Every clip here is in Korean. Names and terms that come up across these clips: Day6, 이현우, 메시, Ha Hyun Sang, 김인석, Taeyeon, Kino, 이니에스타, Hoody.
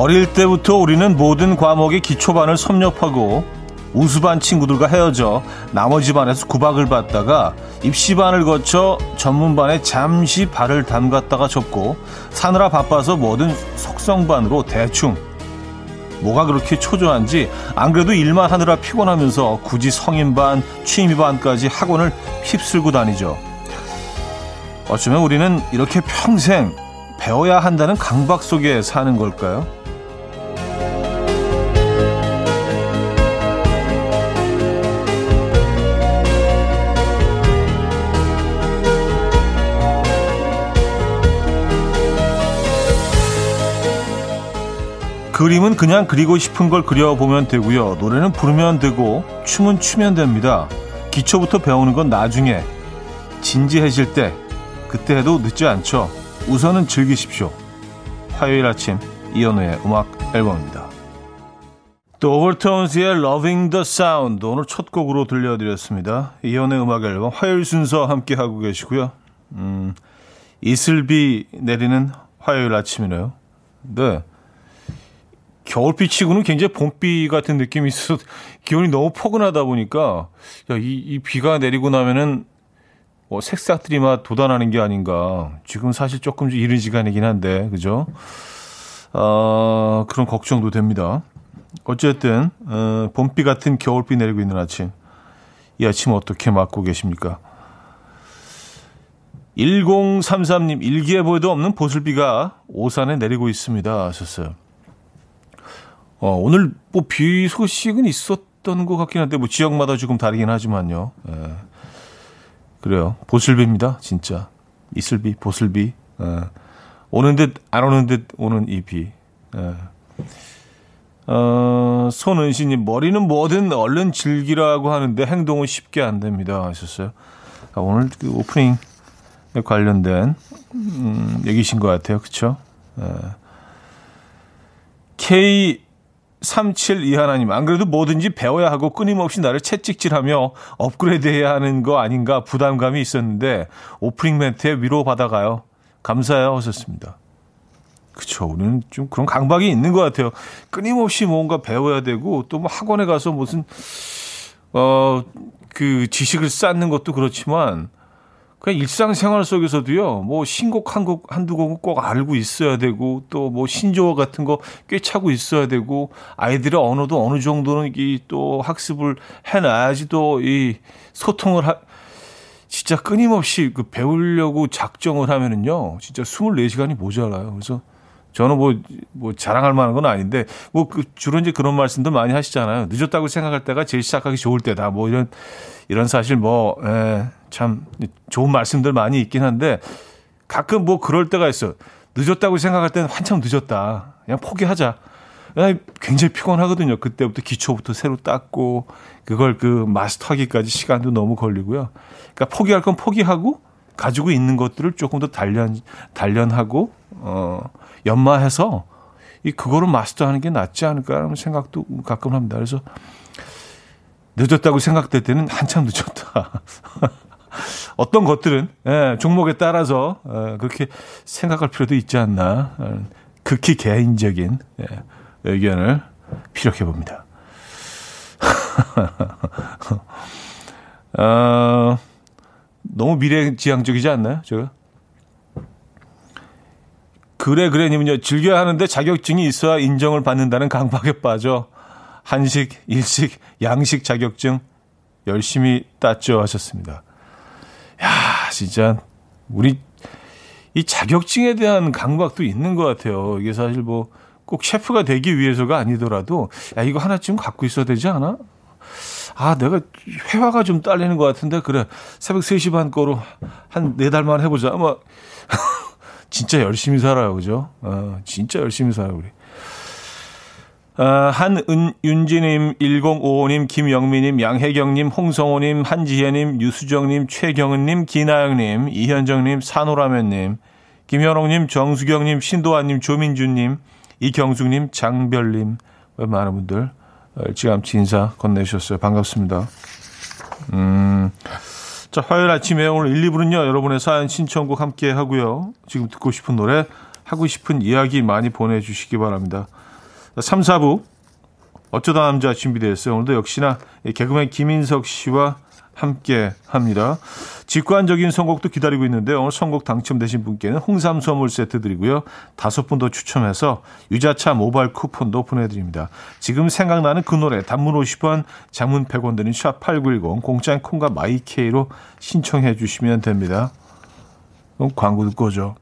어릴 때부터 우리는 모든 과목의 기초반을 섭렵하고 우수반 친구들과 헤어져 나머지 반에서 구박을 받다가 입시반을 거쳐 전문반에 잠시 발을 담갔다가 접고 사느라 바빠서 뭐든 속성반으로 대충 뭐가 그렇게 초조한지 안 그래도 일만 하느라 피곤하면서 굳이 성인반, 취미반까지 학원을 휩쓸고 다니죠. 어쩌면 우리는 이렇게 평생 배워야 한다는 강박 속에 사는 걸까요? 그림은 그냥 그리고 싶은 걸 그려보면 되고요. 노래는 부르면 되고 춤은 추면 됩니다. 기초부터 배우는 건 나중에 진지해질 때 그때 해도 늦지 않죠. 우선은 즐기십시오. 화요일 아침 이현우의 음악 앨범입니다. 또 오버톤스의 Loving the Sound 오늘 첫 곡으로 들려드렸습니다. 이현우의 음악 앨범 화요일 순서 함께하고 계시고요. 이슬비 내리는 화요일 아침이네요. 네. 겨울비치고는 굉장히 봄비 같은 느낌이 있어서 기온이 너무 포근하다 보니까 이 비가 내리고 나면은 색싹들이 막 돋아나는 게 아닌가. 지금 사실 조금 이른 시간이긴 한데 그죠? 그런 걱정도 됩니다. 어쨌든 봄비 같은 겨울비 내리고 있는 아침, 이 아침 어떻게 맞고 계십니까? 1033님 일기예보에도 없는 보슬비가 오산에 내리고 있습니다 하셨어요. 오늘 뭐 비 소식은 있었던 것 같긴 한데 뭐 지역마다 조금 다르긴 하지만요. 예. 그래요. 보슬비입니다. 진짜 이슬비, 보슬비. 예. 오는 듯 안 오는 듯 오는 이 비. 예. 손은신님 머리는 뭐든 얼른 즐기라고 하는데 행동은 쉽게 안 됩니다 하셨어요. 오늘 그 오프닝에 관련된 얘기신 것 같아요. 그렇죠? 예. K 3721님 안 그래도 뭐든지 배워야 하고 끊임없이 나를 채찍질하며 업그레이드해야 하는 거 아닌가 부담감이 있었는데 오프닝 멘트에 위로받아가요. 감사해요 하셨습니다. 그쵸, 우리는 좀 그런 강박이 있는 것 같아요. 끊임없이 뭔가 배워야 되고 또 뭐 학원에 가서 무슨 그 지식을 쌓는 것도 그렇지만 그냥 일상생활 속에서도요, 뭐 신곡 한 곡 한두 곡은 꼭 알고 있어야 되고 또 뭐 신조어 같은 거 꽤 차고 있어야 되고 아이들의 언어도 어느 정도는 이 또 학습을 해놔야지 또 이 소통을 진짜 끊임없이 그 배우려고 작정을 하면은요, 진짜 24시간이 모자라요. 그래서 저는 뭐 자랑할 만한 건 아닌데 뭐 그 주로 이제 그런 말씀도 많이 하시잖아요. 늦었다고 생각할 때가 제일 시작하기 좋을 때다. 뭐 이런 사실 뭐 참 좋은 말씀들 많이 있긴 한데 가끔 뭐 그럴 때가 있어요. 늦었다고 생각할 때는 한참 늦었다. 그냥 포기하자. 굉장히 피곤하거든요. 그때부터 기초부터 새로 닦고 그걸 그 마스터하기까지 시간도 너무 걸리고요. 그러니까 포기할 건 포기하고 가지고 있는 것들을 조금 더 단련하고 연마해서 그거를 마스터하는 게 낫지 않을까라는 생각도 가끔 합니다. 그래서 늦었다고 생각될 때는 한참 늦었다. 어떤 것들은 종목에 따라서 그렇게 생각할 필요도 있지 않나. 극히 개인적인 의견을 피력해 봅니다. 너무 미래지향적이지 않나요? 제가? 그래님은요. 즐겨야 하는데 자격증이 있어야 인정을 받는다는 강박에 빠져 한식, 일식, 양식 자격증 열심히 땄죠 하셨습니다. 야, 진짜 우리 이 자격증에 대한 강박도 있는 것 같아요. 이게 사실 뭐 꼭 셰프가 되기 위해서가 아니더라도 야, 이거 하나쯤 갖고 있어야 되지 않아? 아, 내가 회화가 좀 딸리는 것 같은데 그래. 새벽 3시 반 거로 한 4달만 해보자. 아마 진짜 열심히 살아요. 그죠? 진짜 열심히 살아요. 우리. 한윤지님, 1055님, 김영미님, 양혜경님, 홍성호님, 한지혜님, 유수정님, 최경은님, 기나영님, 이현정님, 산호라면님, 김현옥님, 정수경님, 신도환님, 조민준님, 이경숙님, 장별님, 많은 분들 일찌감치 인사 건네주셨어요. 반갑습니다. 자, 화요일 아침에 오늘 1, 2부는요, 여러분의 사연 신청곡 함께 하고요. 지금 듣고 싶은 노래 하고 싶은 이야기 많이 보내주시기 바랍니다. 3, 4부 어쩌다 남자 준비되어 있어요. 오늘도 역시나 개그맨 김인석 씨와 함께합니다. 직관적인 선곡도 기다리고 있는데 오늘 선곡 당첨되신 분께는 홍삼 선물 세트 드리고요. 5분 더 추첨해서 유자차 모바일 쿠폰도 보내드립니다. 지금 생각나는 그 노래 단문 50원, 장문 100원 드린 샵 8910 공짜인 콩과 마이케이로 신청해 주시면 됩니다. 그럼 광고 듣고 오죠.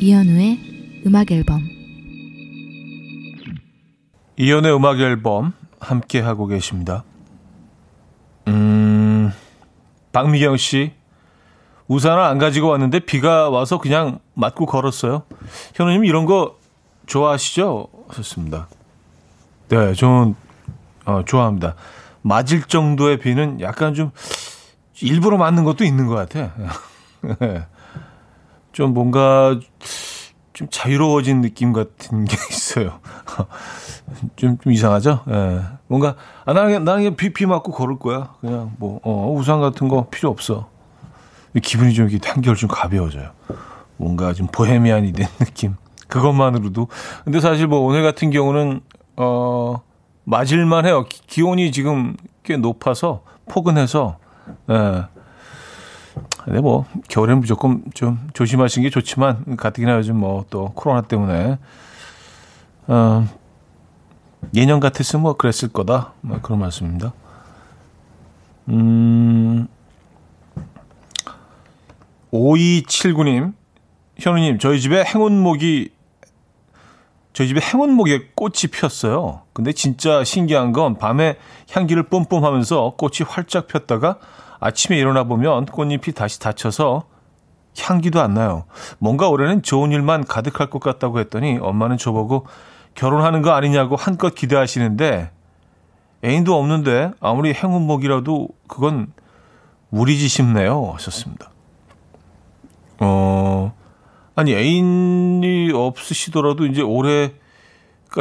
이현우의 음악 앨범. 이현우의 음악 앨범 함께 하고 계십니다. 박미경 씨, 우산을 안 가지고 왔는데 비가 와서 그냥 맞고 걸었어요. 현우님 이런 거 좋아하시죠? 하셨습니다. 네, 저는 좋아합니다. 맞을 정도의 비는 약간 좀 일부러 맞는 것도 있는 것 같아. 좀 뭔가 좀 자유로워진 느낌 같은 게 있어요. 좀 이상하죠? 예. 뭔가 나는 비 맞고 걸을 거야. 그냥 뭐 우산 같은 거 필요 없어. 기분이 좀 이렇게 한결 좀 가벼워져요. 뭔가 좀 보헤미안이 된 느낌. 그것만으로도. 근데 사실 뭐 오늘 같은 경우는 맞을만 해요. 기온이 지금 꽤 높아서 포근해서. 예. 근데 뭐 겨울에는 무조건 좀 조심하시는 게 좋지만 가뜩이나 요즘 뭐 또 코로나 때문에 예년 같았으면 뭐 그랬을 거다. 뭐 그런 말씀입니다. 음, 5279님, 현우님, 저희 집에 행운목에 꽃이 폈어요. 근데 진짜 신기한 건 밤에 향기를 뿜뿜하면서 꽃이 활짝 폈다가 아침에 일어나 보면 꽃잎이 다시 닫혀서 향기도 안 나요. 뭔가 올해는 좋은 일만 가득할 것 같다고 했더니 엄마는 저보고 결혼하는 거 아니냐고 한껏 기대하시는데 애인도 없는데 아무리 행운목이라도 그건 무리지 싶네요. 하셨습니다. 아니 애인이 없으시더라도 이제 올해가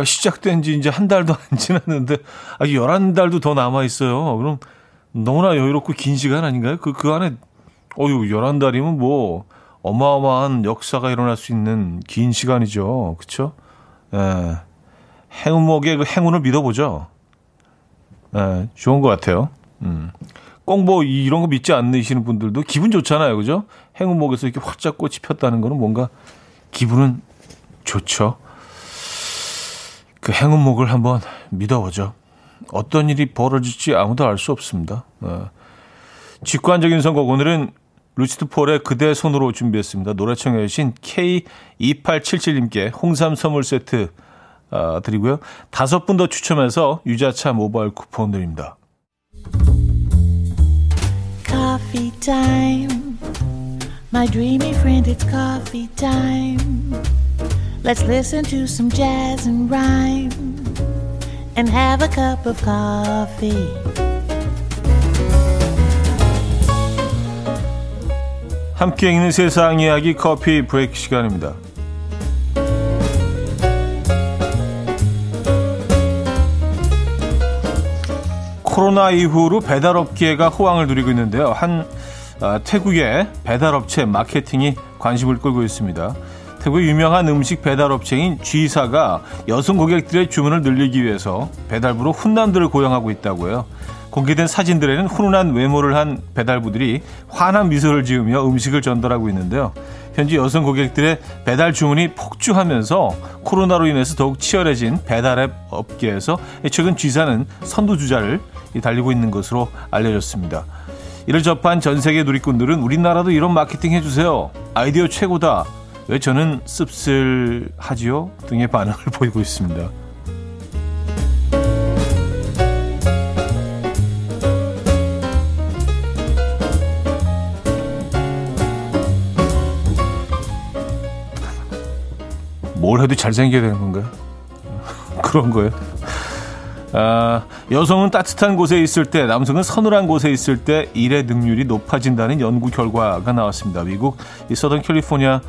시작된 지 이제 한 달도 안 지났는데 아직 11달도 더 남아 있어요. 그럼 너무나 여유롭고 긴 시간 아닌가요? 그 안에 11달이면 뭐 어마어마한 역사가 일어날 수 있는 긴 시간이죠. 그렇죠? 예. 행운목의 그 행운을 믿어보죠. 예, 좋은 것 같아요. 꼭 뭐 이런 거 믿지 않으시는 분들도 기분 좋잖아요. 그죠? 행운목에서 이렇게 활짝 꽃이 폈다는 거는 뭔가 기분은 좋죠. 그 행운목을 한번 믿어보죠. 어떤 일이 벌어질지 아무도 알 수 없습니다. 직관적인 선곡, 오늘은 루시드 폴의 그대 손으로 준비했습니다. 노래 청해 주신 K2877님께 홍삼 선물 세트 드리고요. 5분 더 추첨해서 유자차 모바일 쿠폰 드립니다. Coffee time. My dreamy friend, it's coffee time. Let's listen to some jazz and rhyme and have a cup of coffee. 함께 읽는 세상 이야기 커피 브레이크 시간입니다. 코로나 이후로 배달업계가 호황을 누리고 있는데요. 한 태국의 배달업체 마케팅이 관심을 끌고 있습니다. 태국의 유명한 음식 배달업체인 G사가 여성 고객들의 주문을 늘리기 위해서 배달부로 훈남들을 고용하고 있다고 해요. 공개된 사진들에는 훈훈한 외모를 한 배달부들이 환한 미소를 지으며 음식을 전달하고 있는데요. 현지 여성 고객들의 배달 주문이 폭주하면서 코로나로 인해서 더욱 치열해진 배달앱 업계에서 최근 G사는 선두주자를 달리고 있는 것으로 알려졌습니다. 이를 접한 전 세계 누리꾼들은 우리나라도 이런 마케팅 해주세요. 아이디어 최고다. 왜 저는 씁쓸하지요? 등의 반응을 보이고 있습니다. 뭘 해도 잘생겨야 되는 건가요? 그런 거예요? 여성은 따뜻한 곳에 있을 때, 남성은 서늘한 곳에 있을 때 일의 능률이 높아진다는 연구 결과가 나왔습니다. 미국 서던 캘리포니아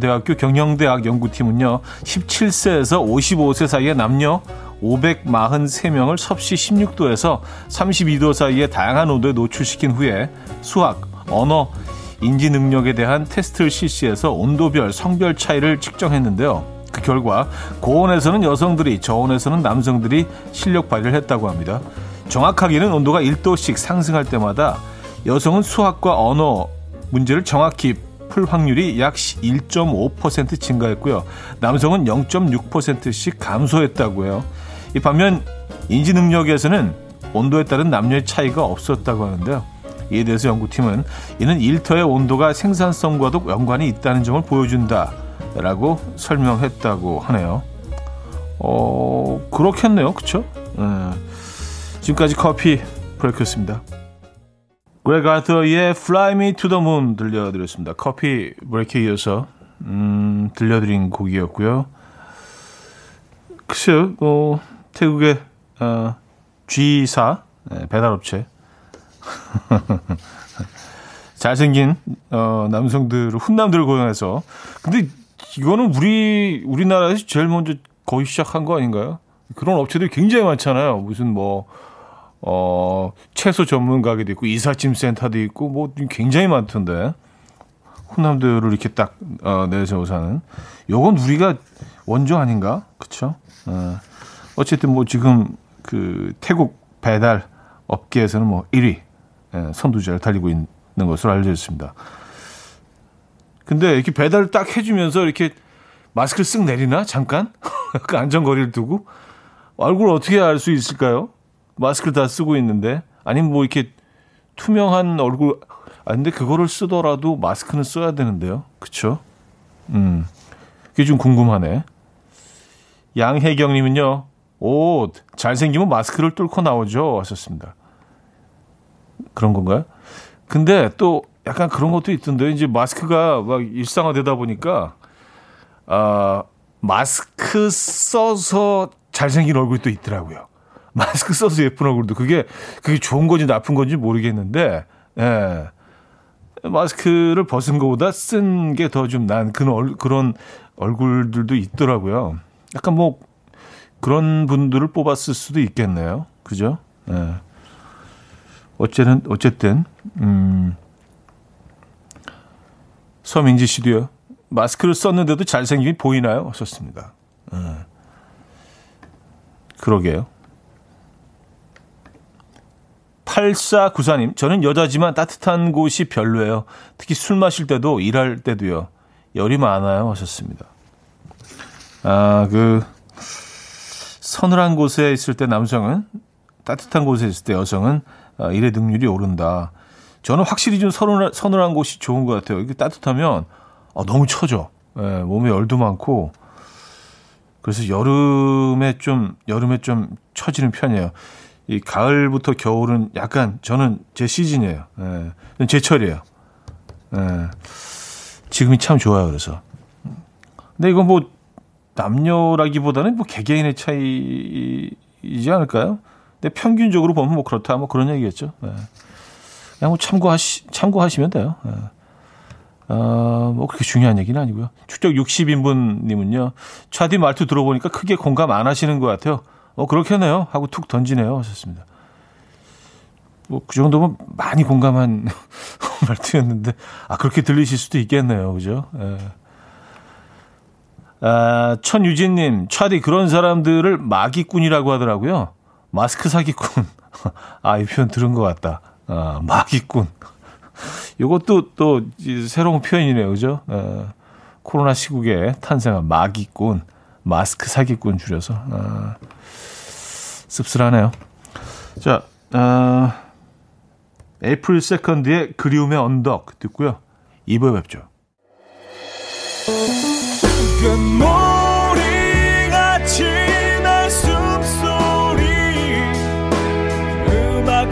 대학교 경영대학 연구팀은요, 17세에서 55세 사이의 남녀 543명을 섭씨 16도에서 32도 사이의 다양한 온도에 노출시킨 후에 수학, 언어, 인지 능력에 대한 테스트를 실시해서 온도별, 성별 차이를 측정했는데요. 그 결과 고온에서는 여성들이, 저온에서는 남성들이 실력 발휘를 했다고 합니다. 정확하게는 온도가 1도씩 상승할 때마다 여성은 수학과 언어 문제를 정확히 풀 확률이 약 1.5% 증가했고요. 남성은 0.6%씩 감소했다고 해요. 이 반면 인지 능력에서는 온도에 따른 남녀의 차이가 없었다고 하는데요. 이에 대해서 연구팀은 이는 일터의 온도가 생산성과도 연관이 있다는 점을 보여준다 라고 설명했다고 하네요. 그렇겠네요. 그쵸? 지금까지 커피 브레이크였습니다. 그렉 아서의 Fly Me to the Moon 들려드렸습니다. 커피 브레이크에 이어서 들려드린 곡이었고요. 글쎄요. 태국의 G사 배달업체 잘생긴 남성들, 훈남들을 고용해서, 근데 이거는 우리나라에서 제일 먼저 거의 시작한 거 아닌가요? 그런 업체들이 굉장히 많잖아요. 무슨 채소 전문 가게도 있고, 이삿짐 센터도 있고, 뭐 굉장히 많던데. 혼남들을 이렇게 딱 내세워 사는. 요건 우리가 원조 아닌가? 그렇죠? 어쨌든 뭐 지금 그 태국 배달 업계에서는 뭐 1위 선두자를 달리고 있는 것으로 알려져 있습니다. 근데 이렇게 배달을 딱 해주면서 이렇게 마스크를 쓱 내리나? 잠깐? 그 안전거리를 두고? 얼굴 어떻게 알 수 있을까요? 마스크를 다 쓰고 있는데. 아니면 뭐 이렇게 투명한 얼굴. 아, 근데 그거를 쓰더라도 마스크는 써야 되는데요. 그쵸? 그게 좀 궁금하네. 양혜경 님은요, 오, 잘생기면 마스크를 뚫고 나오죠. 하셨습니다. 그런 건가요? 근데 또, 약간 그런 것도 있던데, 이제 마스크가 막 일상화되다 보니까 마스크 써서 잘생긴 얼굴이 또 있더라고요. 마스크 써서 예쁜 얼굴도. 그게 좋은 건지 나쁜 건지 모르겠는데, 예. 마스크를 벗은 것보다 쓴 게 더 좀 난 그런 얼굴들도 있더라고요. 약간 뭐 그런 분들을 뽑았을 수도 있겠네요. 그죠? 예. 어쨌든 서민지 씨도요. 마스크를 썼는데도 잘생김이 보이나요? 하셨습니다. 그러게요. 8494님. 저는 여자지만 따뜻한 곳이 별로예요. 특히 술 마실 때도 일할 때도요. 열이 많아요. 하셨습니다. 서늘한 곳에 있을 때 남성은, 따뜻한 곳에 있을 때 여성은 일의 능률이 오른다. 저는 확실히 좀 서늘한 곳이 좋은 것 같아요. 이게 따뜻하면 너무 처져. 예, 몸에 열도 많고. 그래서 여름에 좀 처지는 편이에요. 이 가을부터 겨울은 약간 저는 제 시즌이에요. 예, 제철이에요. 예, 지금이 참 좋아요. 그래서. 근데 이건 뭐 남녀라기보다는 뭐 개개인의 차이이지 않을까요? 근데 평균적으로 보면 뭐 그렇다. 뭐 그런 얘기겠죠. 예. 그냥 뭐 참고하시면 돼요. 예. 뭐 그렇게 중요한 얘기는 아니고요. 축적 60인분님은요. 차디 말투 들어보니까 크게 공감 안 하시는 것 같아요. 그렇겠네요. 하고 툭 던지네요. 하셨습니다. 뭐 그 정도면 많이 공감한 말투였는데, 그렇게 들리실 수도 있겠네요. 그죠? 예. 천유진님, 차디 그런 사람들을 마기꾼이라고 하더라고요. 마스크 사기꾼. 이 표현 들은 것 같다. 마기꾼. 이것도 또 새로운 표현이네요. 그죠? 코로나 시국에 탄생한 마기꾼, 마스크 사기꾼 줄여서. 씁쓸하네요. 자, 에이프릴 세컨드의 그리움의 언덕 듣고요. 2부에 뵙죠.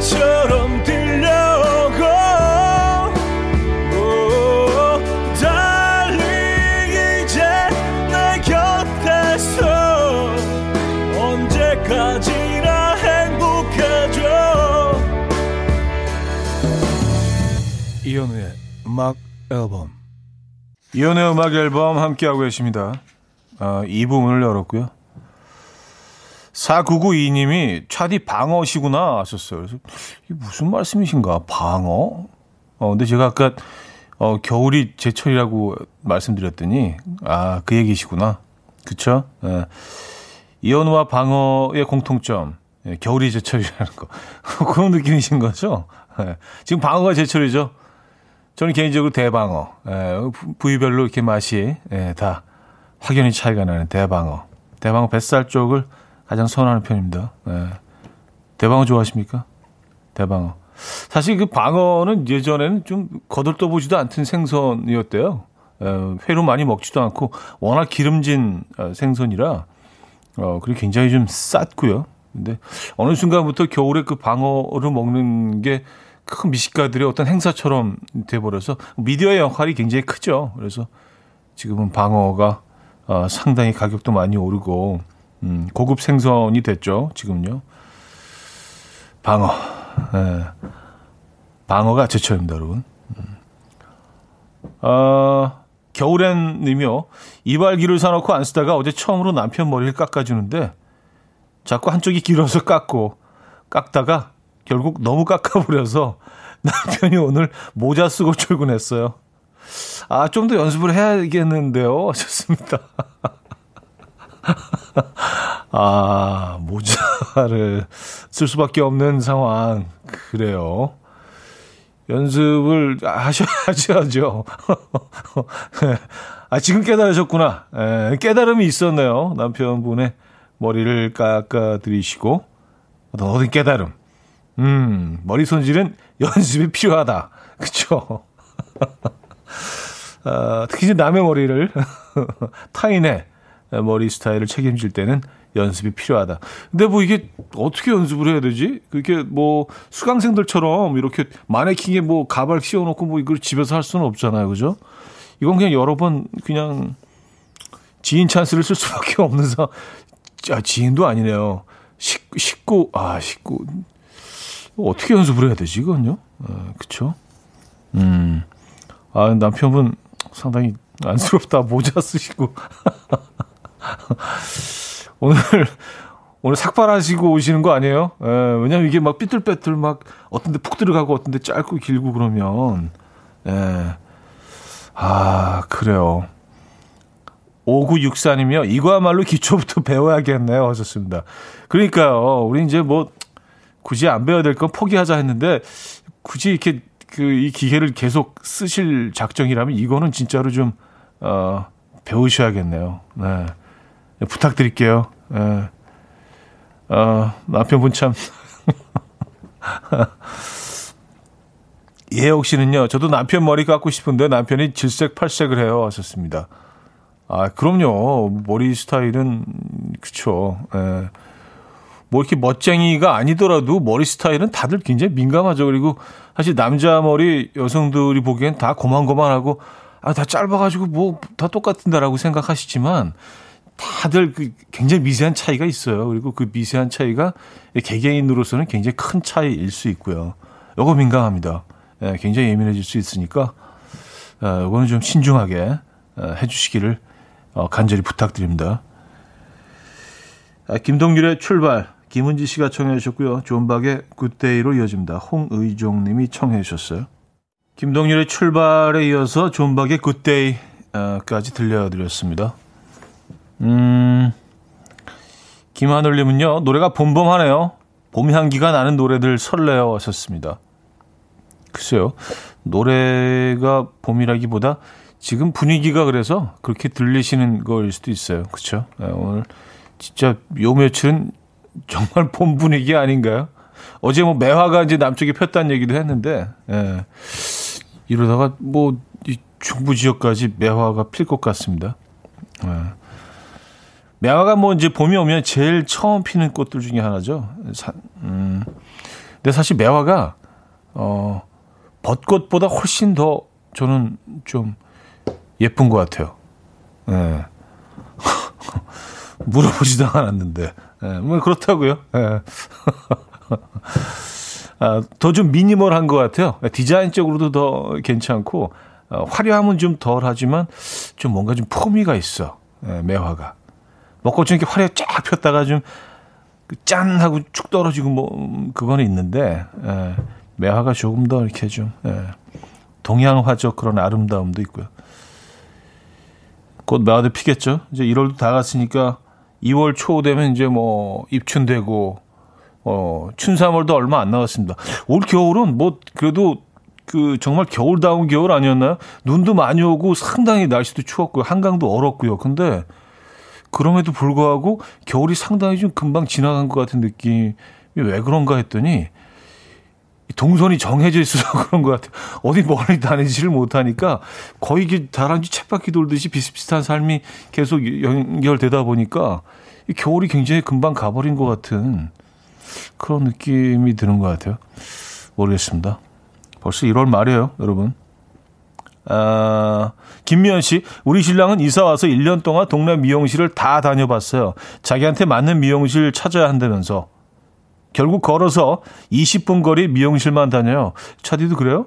처럼 들려오고 달리 이제 내 곁에서 언제까지나 행복해져. 이현우의 음악 앨범. 이현우의 음악 앨범 함께하고 계십니다. 이 부분을 열었고요. 4992님이 차디 방어시구나 하셨어요. 그래서 이게 무슨 말씀이신가? 방어? 근데 제가 아까 겨울이 제철이라고 말씀드렸더니 그 얘기시구나. 그렇죠? 예. 이현우와 방어의 공통점. 예, 겨울이 제철이라는 거. 그런 느낌이신 거죠? 예. 지금 방어가 제철이죠. 저는 개인적으로 대방어. 예, 부위별로 이렇게 맛이 다 확연히 차이가 나는 대방어. 대방어 뱃살 쪽을 가장 선호하는 편입니다. 예. 대방어 좋아하십니까? 대방어. 사실 그 방어는 예전에는 좀 거들떠보지도 않던 생선이었대요. 회로 많이 먹지도 않고 워낙 기름진 생선이라 그리고 굉장히 좀 쌌고요. 근데 어느 순간부터 겨울에 그 방어를 먹는 게 큰 미식가들의 어떤 행사처럼 돼버려서 미디어의 역할이 굉장히 크죠. 그래서 지금은 방어가 상당히 가격도 많이 오르고 고급 생선이 됐죠. 지금요. 방어. 네. 방어가 제철입니다, 여러분. 겨울엔 님이요. 이발기를 사놓고 안 쓰다가 어제 처음으로 남편 머리를 깎아주는데 자꾸 한쪽이 길어서 깎다가 결국 너무 깎아버려서 남편이 오늘 모자 쓰고 출근했어요. 좀 더 연습을 해야겠는데요. 좋습니다. 모자를 쓸 수밖에 없는 상황. 그래요. 연습을 하셔야죠. 지금 깨달으셨구나. 깨달음이 있었네요. 남편분의 머리를 깎아드리시고. 어떤 깨달음. 머리 손질은 연습이 필요하다. 그쵸? 특히 이제 남의 머리를, 타인의 머리 스타일을 책임질 때는 연습이 필요하다. 근데 이게 어떻게 연습을 해야 되지? 그렇게 수강생들처럼 이렇게 마네킹에 가발 씌워놓고 이걸 집에서 할 수는 없잖아요. 그죠? 이건 그냥 여러 번 그냥 지인 찬스를 쓸 수밖에 없는 상황. 지인도 아니네요. 식구. 어떻게 연습을 해야 되지, 이건요? 그쵸? 남편분 상당히 안쓰럽다. 모자 쓰시고. 오늘 삭발하시고 오시는 거 아니에요? 예, 왜냐면 이게 삐뚤빼뚤 어떤 데 푹 들어가고 어떤 데 짧고 길고 그러면, 예. 그래요. 5964님이요. 이거야말로 기초부터 배워야겠네요. 하셨습니다. 그러니까요. 우리 이제 굳이 안 배워야 될 건 포기하자 했는데, 굳이 이렇게 이 기계를 계속 쓰실 작정이라면 이거는 진짜로 좀, 배우셔야겠네요. 네. 부탁드릴게요. 예. 남편분 참. 예옥 씨는요. 저도 남편 머리 깎고 싶은데 남편이 질색팔색을 해요. 하셨습니다. 그럼요. 머리 스타일은 그쵸. 예. 이렇게 멋쟁이가 아니더라도 머리 스타일은 다들 굉장히 민감하죠. 그리고 사실 남자 머리 여성들이 보기엔 다 고만고만하고 다 짧아가지고 다 똑같은데라고 생각하시지만 다들 굉장히 미세한 차이가 있어요. 그리고 그 미세한 차이가 개개인으로서는 굉장히 큰 차이일 수 있고요. 요거 민감합니다. 굉장히 예민해질 수 있으니까 요거는 좀 신중하게 해주시기를 간절히 부탁드립니다. 김동률의 출발, 김은지 씨가 청해 주셨고요. 존박의 굿데이로 이어집니다. 홍의종 님이 청해 주셨어요. 김동률의 출발에 이어서 존박의 굿데이까지 들려드렸습니다. 김하늘님은요, 노래가 봄봄하네요. 봄 향기가 나는 노래들 설레어 하셨습니다. 글쎄요, 노래가 봄이라기보다 지금 분위기가 그래서 그렇게 들리시는 거일 수도 있어요. 그렇죠? 오늘 진짜 요 며칠은 정말 봄 분위기 아닌가요? 어제 매화가 이제 남쪽에 폈다는 얘기도 했는데, 예. 이러다가 이 중부 지역까지 매화가 필 것 같습니다. 예. 매화가 이제 봄이 오면 제일 처음 피는 꽃들 중에 하나죠. 근데 사실 매화가, 벚꽃보다 훨씬 더 저는 좀 예쁜 것 같아요. 예. 물어보지도 않았는데. 예, 그렇다고요. 예. 더 좀 미니멀한 것 같아요. 디자인적으로도 더 괜찮고 화려함은 좀 덜하지만 좀 뭔가 좀 포미가 있어. 매화가 벚꽃이 이렇게 화려 쫙 폈다가 좀 짠 하고 쭉 떨어지고 뭐 그거는 있는데 매화가 조금 더 이렇게 좀 동양화적 그런 아름다움도 있고요. 곧 매화도 피겠죠. 이제 1월도 다 갔으니까 2월 초 되면 이제 뭐 입춘되고 춘삼월도 얼마 안 남았습니다. 올 겨울은 뭐 그래도 그 정말 겨울다운 겨울 아니었나요? 눈도 많이 오고 상당히 날씨도 추웠고요. 한강도 얼었고요. 근데 그럼에도 불구하고 겨울이 상당히 좀 금방 지나간 것 같은 느낌이 왜 그런가 했더니 동선이 정해져 있어서 그런 것 같아요. 어디 멀리 다니지를 못하니까 거의 다람쥐 쳇바퀴 돌듯이 비슷비슷한 삶이 계속 연결되다 보니까 겨울이 굉장히 금방 가버린 것 같은 그런 느낌이 드는 것 같아요. 모르겠습니다. 벌써 1월 말이에요, 여러분. 김미연 씨, 우리 신랑은 이사 와서 1년 동안 동네 미용실을 다 다녀봤어요. 자기한테 맞는 미용실 찾아야 한다면서. 결국 걸어서 20분 거리 미용실만 다녀요. 차디도 그래요?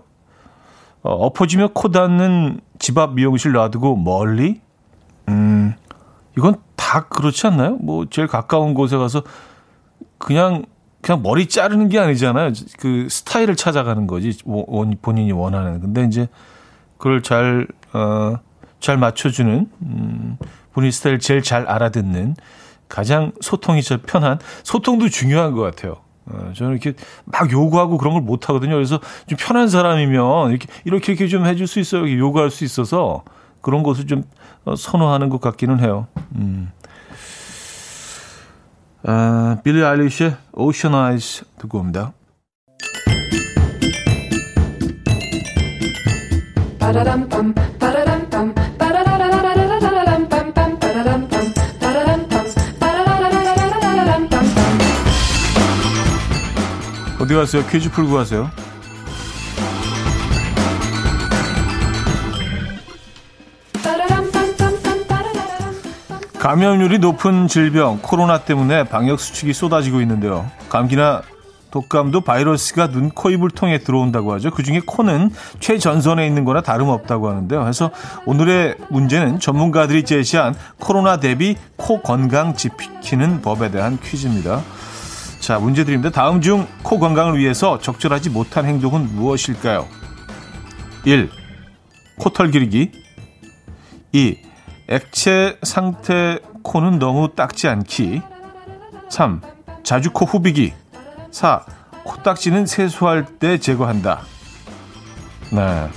엎어지며 코 닿는 집 앞 미용실 놔두고 멀리? 이건 다 그렇지 않나요? 뭐 제일 가까운 곳에 가서 그냥 머리 자르는 게 아니잖아요. 그 스타일을 찾아가는 거지. 본인이 원하는. 근데 이제 그걸 잘 맞춰주는 본인 스타일 제일 잘 알아듣는 가장 소통이 제일 편한 소통도 중요한 것 같아요. 저는 이렇게 막 요구하고 그런 걸 못 하거든요. 그래서 좀 편한 사람이면 이렇게 좀 해줄 수 있어요. 이렇게 요구할 수 있어서 그런 것을 좀 선호하는 것 같기는 해요. 빌리 아일리시의 Ocean Eyes 듣고 옵니다. 어디 가세요? 퀴즈 풀고 가세요. 감염률이 높은 질병 코로나 때문에 방역 수칙이 쏟아지고 있는데요. 감기나 독감도 바이러스가 눈, 코, 입을 통해 들어온다고 하죠. 그중에 코는 최전선에 있는 거나 다름없다고 하는데요. 그래서 오늘의 문제는 전문가들이 제시한 코로나 대비 코 건강 지키는 법에 대한 퀴즈입니다. 자, 문제 드립니다. 다음 중 코 건강을 위해서 적절하지 못한 행동은 무엇일까요? 1. 코털 기르기 2. 액체 상태 코는 너무 닦지 않기 3. 자주 코 후비기 4. 코딱지는 세수할 때 제거한다. 네,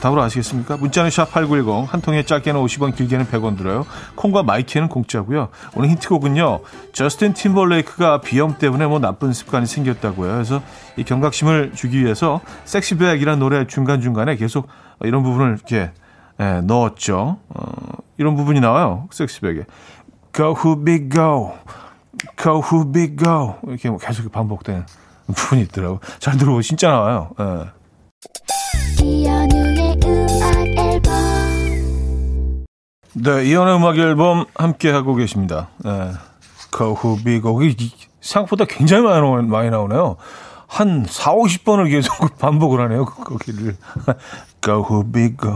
답으로 아시겠습니까? 문자는 샵8910 한 통에 짧게는 50원 길게는 100원 들어요. 콩과 마이키는 공짜고요. 오늘 힌트곡은요. 저스틴 팀벌레이크가 비염 때문에 뭐 나쁜 습관이 생겼다고요. 그래서 이 경각심을 주기 위해서 섹시백이라는 노래 중간중간에 계속 이런 부분을 이렇게 넣었죠. 이런 부분이 나와요. 섹시백에 Go who big go Go who big go 이렇게 뭐 계속 반복되는 부분이 있더라고요. 잘 들어보고 진짜 나와요. 이현우의 음악 앨범 네, 이현우의 음악 앨범 함께하고 계십니다. Go who big go 생각보다 굉장히 많이 나오네요. 한 40-50번을 계속 반복을 하네요. 거기를 Go who big go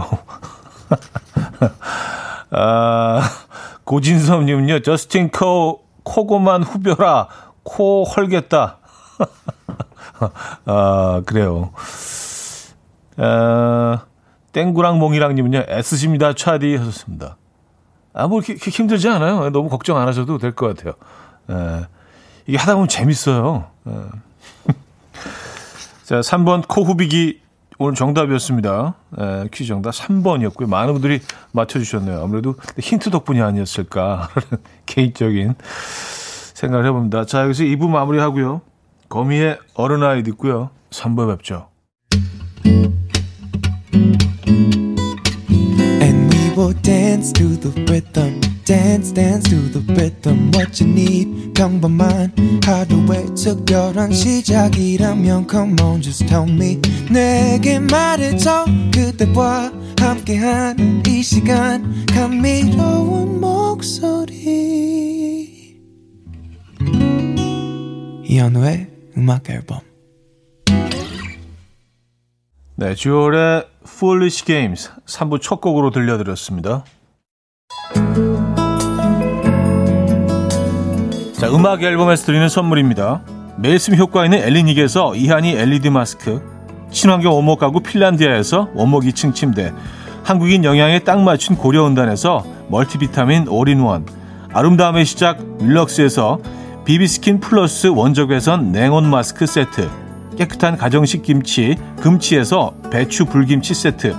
고진섭님은요, 저스틴 코고만 후벼라, 코 헐겠다. 그래요. 땡구랑 몽이랑님은요, 애쓰십니다, 차디 하셨습니다. 뭐 이렇게 힘들지 않아요. 너무 걱정 안 하셔도 될 것 같아요. 이게 하다 보면 재밌어요. 자, 3번 코 후비기. 오늘 정답이었습니다. 퀴즈 정답 3번이었고요. 많은 분들이 맞춰주셨네요. 아무래도 힌트 덕분이 아니었을까 개인적인 생각을 해봅니다. 자, 여기서 2부 마무리하고요. 거미의 어른아이 듣고요. 3부에 뵙죠. And we will dance to the rhythm. Dance, dance to the rhythm. What you need, 평범한 하루의 특별한 시작이라면 Come on, just tell me 내게 말해줘 그대와 함께한 이 시간 감미로운 목소리 이현우의 음악 앨범. 네, 듀얼의 Foolish Games 3부 첫 곡으로 들려드렸습니다. 자, 음악 앨범에서 드리는 선물입니다. 매일숨 효과 있는 엘리닉에서 이하니 LED 마스크, 친환경 원목 가구 핀란디아에서 원목 2층 침대, 한국인 영양에 딱 맞춘 고려은단에서 멀티비타민 올인원, 아름다움의 시작 윌럭스에서 비비스킨 플러스 원적외선 냉온 마스크 세트, 깨끗한 가정식 김치 금치에서 배추 불김치 세트,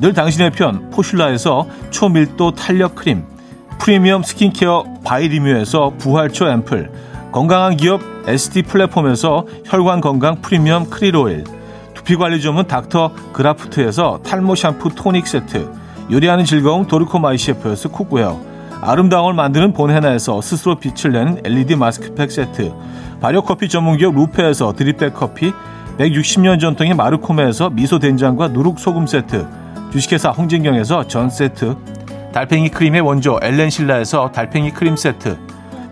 늘 당신의 편 포슐라에서 초밀도 탄력 크림, 프리미엄 스킨케어 바이리뮤에서 부활초 앰플, 건강한 기업 SD 플랫폼에서 혈관건강 프리미엄 크릴오일, 두피관리 전문 닥터 그라프트에서 탈모 샴푸 토닉 세트, 요리하는 즐거움 도르코 마이셰프에서 쿡웨어, 아름다움을 만드는 본헤나에서 스스로 빛을 내는 LED 마스크팩 세트, 발효커피 전문기업 루페에서 드립백 커피, 160년 전통의 마르코메에서 미소된장과 누룩소금 세트, 주식회사 홍진경에서 전 세트, 달팽이 크림의 원조 엘렌실라에서 달팽이 크림 세트,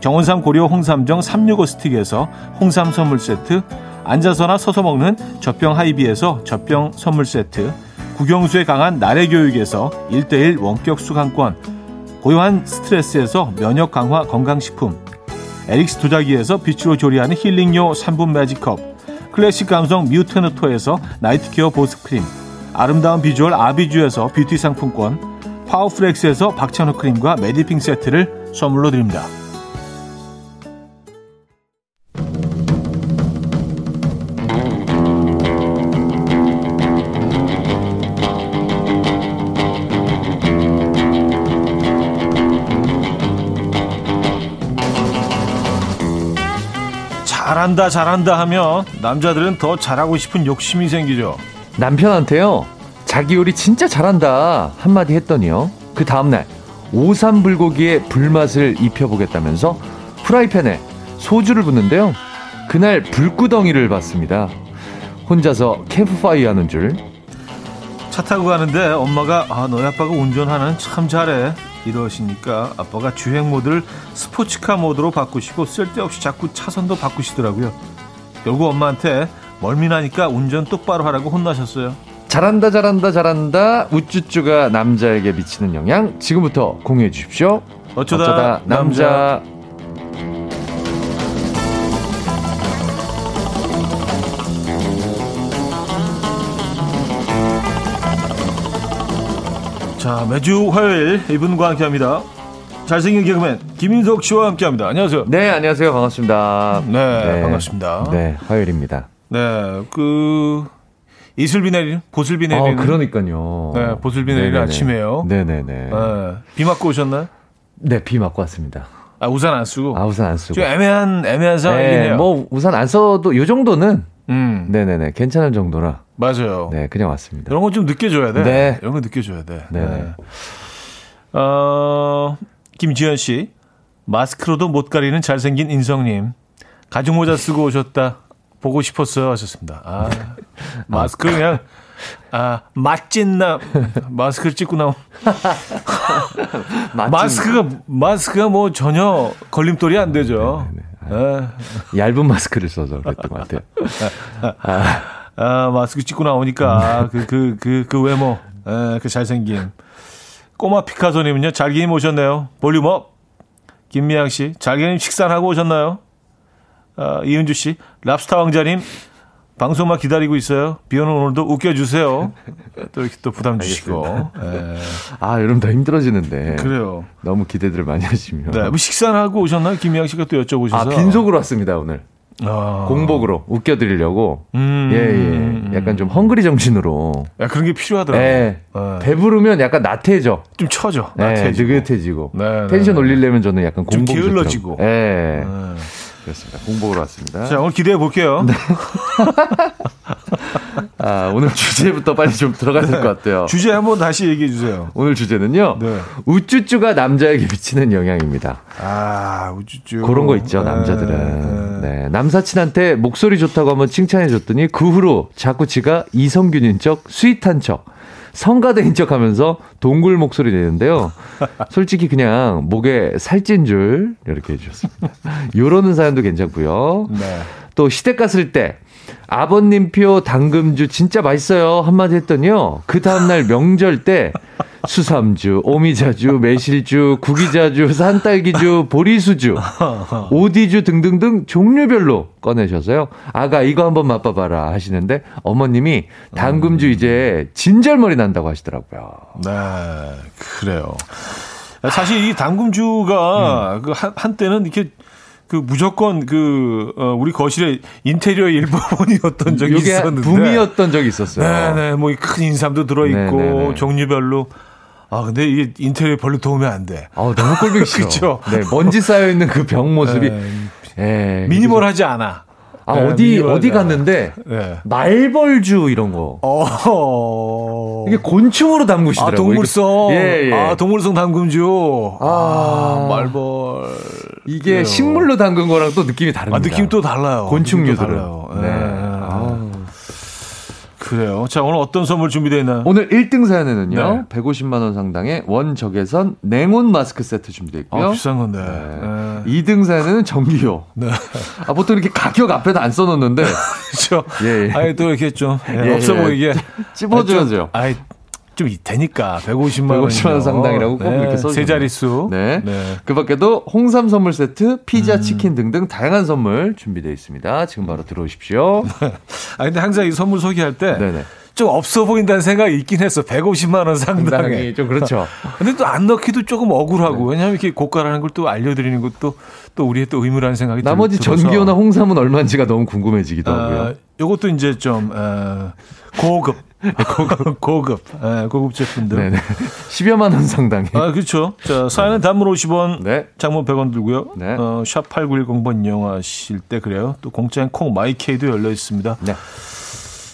정원삼 고려 홍삼정 365스틱에서 홍삼 선물 세트, 앉아서나 서서 먹는 젖병 하이비에서 젖병 선물 세트, 국영수에 강한 나래교육에서 1:1 원격 수강권, 고요한 스트레스에서 면역 강화 건강식품, 에릭스 도자기에서 빛으로 조리하는 힐링요 3분 매직컵, 클래식 감성 뮤테너토에서 나이트케어 보습크림, 아름다운 비주얼 아비주에서 뷰티 상품권, 파워프렉스에서 박찬호 크림과 메디핑 세트를 선물로 드립니다. 잘한다 잘한다 하면 남자들은 더 잘하고 싶은 욕심이 생기죠. 남편한테요, 자기 요리 진짜 잘한다 한마디 했더니요, 그 다음날 오삼불고기에 불맛을 입혀보겠다면서 프라이팬에 소주를 붓는데요, 그날 불구덩이를 봤습니다. 혼자서 캠프파이어 하는 줄. 차 타고 가는데 엄마가, 아, 너희 아빠가 운전하는 참 잘해 이러시니까 아빠가 주행 모드를 스포츠카 모드로 바꾸시고 쓸데없이 자꾸 차선도 바꾸시더라고요. 결국 엄마한테 멀미나니까 운전 똑바로 하라고 혼나셨어요. 잘한다 잘한다 잘한다, 우쭈쭈가 남자에게 미치는 영향, 지금부터 공유해 주십시오. 어쩌다 남자. 자, 매주 화요일 이분과 함께합니다. 잘생긴 개그맨 김인석 씨와 함께합니다. 안녕하세요. 네, 안녕하세요. 반갑습니다. 네, 반갑습니다. 네, 화요일입니다. 네, 그 이슬비 내리는, 보슬비 내리는. 그러니까요. 네, 보슬비 내리는 아침에요. 네네네. 네, 비 맞고 오셨나요? 네, 비 맞고 왔습니다. 아, 우산 안 쓰고. 좀 애매한 상황이긴 해요. 뭐 우산 안 써도 요 정도는. 네네네, 괜찮은 정도라. 맞아요. 네, 그냥 왔습니다. 이런 건 좀 늦게 줘야 돼. 네, 이런 건 늦게 줘야 돼. 네. 김지현 씨, 마스크로도 못 가리는 잘생긴 인성님, 가죽 모자 쓰고 오셨다. 보고 싶었어요 하셨습니다. 아, 마스크 그냥, 아, 맛진남 마스크를 찍고 나온. 마스크가 뭐 전혀 걸림돌이 안 되죠. 네네네. 얇은 마스크를 써서 그랬던 것 같아요. 마스크 찍고 나오니까 그 외모, 그 잘생김. 꼬마 피카소님은요, 잘게임 오셨네요. 볼륨업. 김미양 씨, 잘게임 식사하고 오셨나요? 이은주 씨, 랍스타 왕자님, 방송만 기다리고 있어요. 비오는 오늘도 웃겨주세요. 또 이렇게 또 부담 주시고. 아, 여러분 더 힘들어지는데. 그래요. 너무 기대들을 많이 하시면. 네, 뭐 식사는 하고 오셨나요? 김희양 씨가 또 여쭤보셔서. 아, 빈속으로 왔습니다 오늘. 공복으로 웃겨드리려고. 예. 약간 좀 헝그리 정신으로. 야, 그런 게 필요하더라고요. 예. 배부르면 약간 나태해져. 좀 처져. 나태해지고. 느긋해지고. 네. 텐션 올리려면 저는 약간 공복. 좀 게을러지고. 예. 그렇습니다. 공복으로 왔습니다. 자, 오늘 기대해 볼게요. 네. 오늘 주제부터 빨리 좀 들어가야 될 것 같아요. 주제 한번 다시 얘기해 주세요. 오늘 주제는요. 네. 우쭈쭈가 남자에게 미치는 영향입니다. 아, 우쭈쭈. 그런 거 있죠, 남자들은. 네, 남사친한테 목소리 좋다고 한번 칭찬해줬더니 그 후로 자꾸 지가 이성균인 척, 스윗한 척, 성가대인 척 하면서 동굴 목소리 내는데요. 솔직히 그냥 목에 살찐 줄 이렇게 해주셨습니다. 요러는 사연도 괜찮고요. 네. 또 시댁 갔을 때 아버님표 당금주 진짜 맛있어요 한마디 했더니요. 그 다음날 명절 때 수삼주, 오미자주, 매실주, 구기자주, 산딸기주, 보리수주, 오디주 등등등 종류별로 꺼내셔서요. 아가 이거 한번 맛봐봐라 하시는데 어머님이 당금주 이제 진절머리 난다고 하시더라고요. 네, 그래요. 사실 이 당금주가 한때는 이렇게 그 무조건 그 우리 거실의 인테리어의 일부분이었던 적이 있었는데 붐이었던 적이 있었어요. 네네, 뭐 큰 인삼도 들어있고 네네네. 종류별로. 아 근데 이게 인테리어에 별로 도움이 안 돼. 아 너무 꼴보기 싫죠. 네, 먼지 쌓여 있는 그 병 모습이 네, 미니멀하지 않아. 아 네, 어디 갔는데 네. 말벌주 이런 거. 이게 곤충으로 담그시더라고요. 아 동물성. 예, 예. 아 동물성 담금주. 아 말벌. 이게 그래요. 식물로 담근 거랑 또 느낌이 다릅니다. 아, 느낌이 또 달라요. 곤충류들은. 네. 아. 그래요. 자, 오늘 어떤 선물 준비되어 있나요? 오늘 1등 사연에는요. 네. 150만 원 상당의 원적외선 냉온 마스크 세트 준비되어 있고요. 아, 비싼 건데. 네. 네. 2등 사연에는 전기요. 네. 아, 보통 이렇게 가격 앞에도 안 써놓는데. 그렇죠. 예, 예. 아니, 또 이렇게 좀 예, 없어 보이게. 예. 찝어줘야죠. 아이. 좀 되니까 150만 원 상당이라고 꼭 네, 이렇게 써주세요. 세 자릿수. 네. 네. 그 밖에도 홍삼 선물 세트, 피자, 치킨 등등 다양한 선물 준비되어 있습니다. 지금 바로 들어오십시오. 아 근데 항상 이 선물 소개할 때 좀 없어 보인다는 생각이 있긴 했어. 150만 원 상당히 좀 그렇죠. 근데 또 안 넣기도 조금 억울하고 네. 왜냐하면 이렇게 고가라는 걸 또 알려드리는 것도 또 우리의 또 의무라는 생각이 나머지 들어서. 전기요나 홍삼은 얼마인지가 너무 궁금해지기도 하고요. 이것도 이제 좀 고급 제품들. 네네. 10여만 원 상당의. 아, 그렇죠. 자, 사연은 단문 50원, 네. 장문 100원 들고요. 네. 샵 8910번 이용하실 때 그래요. 또 공짜인 콩 마이케이도 열려 있습니다. 네.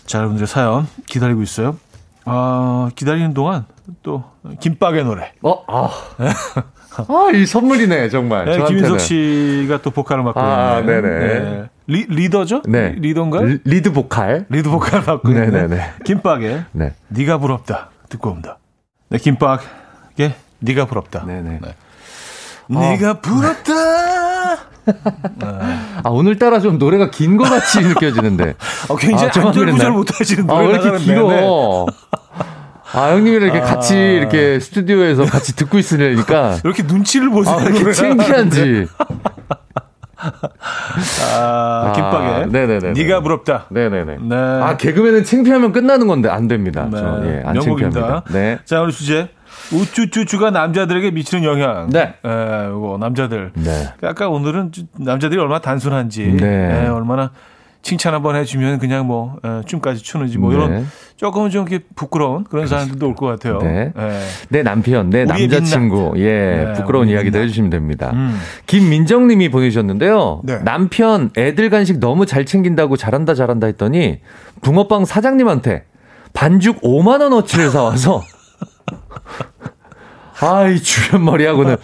자, 여러분들의 사연 기다리고 있어요. 아, 기다리는 동안 또 김밥의 노래. 이 선물이네, 정말. 네, 김인석 씨가 또 보컬을 맡고 있네요. 네. 리더죠? 네. 리더인가요? 리드 보컬 맡고 있네요. 네네네. 김밥의 네. 네가 부럽다. 듣고 옵니다. 네, 김밥의 네가 부럽다. 네네. 네. 네가 부럽다. 아, 오늘따라 좀 노래가 긴 것 같이 느껴지는데. 굉장히 안절부절 못하시는데. 왜 이렇게 길어. 아, 형님이랑 이렇게 같이, 이렇게 스튜디오에서 같이 듣고 있으려니까. 이렇게 눈치를 보세요. 아, 이렇게 창피한지. 김밥에. 네네네. 네가 부럽다. 네네네. 네. 아, 개그맨은 창피하면 끝나는 건데, 안 됩니다. 네. 저, 예, 안 창피합니다. 네. 자, 오늘 주제. 우쭈쭈쭈가 남자들에게 미치는 영향. 네. 에, 이거, 남자들. 네. 아까 오늘은 남자들이 얼마나 단순한지. 네. 에, 얼마나. 칭찬 한번 해주면 그냥 뭐 춤까지 추는지 뭐 이런 조금은 좀 이렇게 부끄러운 그런 사람들도 올 것 같아요. 네. 네. 내 남편, 내 남자친구, 부끄러운 이야기들 해주시면 됩니다. 김민정님이 보내주셨는데요. 네. 남편 애들 간식 너무 잘 챙긴다고 잘한다 했더니 붕어빵 사장님한테 반죽 5만 원어치를 사와서 아이 주변머리하고는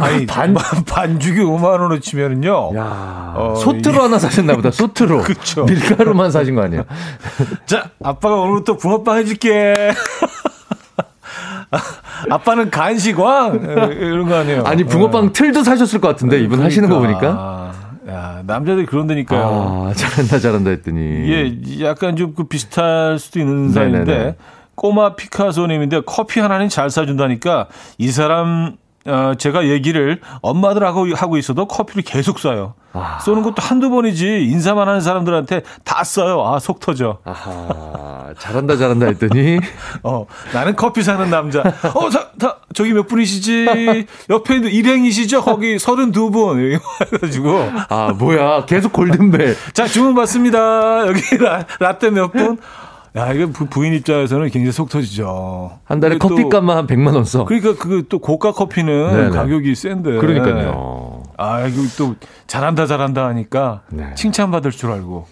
아니, 반죽이 5만원을 치면은요. 야, 소트로 하나 사셨나보다, 소트로. 그쵸. 밀가루만 사신 거 아니에요? 자, 아빠가 오늘부터 붕어빵 해줄게. 아빠는 간식왕? 이런 거 아니에요? 아니, 붕어빵 틀도 사셨을 것 같은데, 이분 하시는 거 보니까. 야, 남자들이 그런다니까요. 아, 잘한다 했더니. 예, 약간 좀 그 비슷할 수도 있는 사이인데, 꼬마 피카소님인데, 커피 하나는 잘 사준다니까, 이 사람, 제가 얘기를 엄마들하고 하고 있어도 커피를 계속 쏴요. 쏘는 것도 한두 번이지 인사만 하는 사람들한테 다 쏴요. 아, 속 터져. 아하, 잘한다 했더니 나는 커피 사는 남자. 저기 몇 분이시지? 옆에 있는 일행이시죠? 거기 32분 해가지고 아 뭐야 계속 골든벨. 자 주문 받습니다. 여기 라떼 몇 분? 야, 이거 부인 입장에서는 굉장히 속 터지죠. 한 달에 커피값만 한 100만 원 써. 그러니까 그 또 고가 커피는 네네. 가격이 센데. 그러니까요. 아, 이거 또 잘한다 하니까 네. 칭찬받을 줄 알고.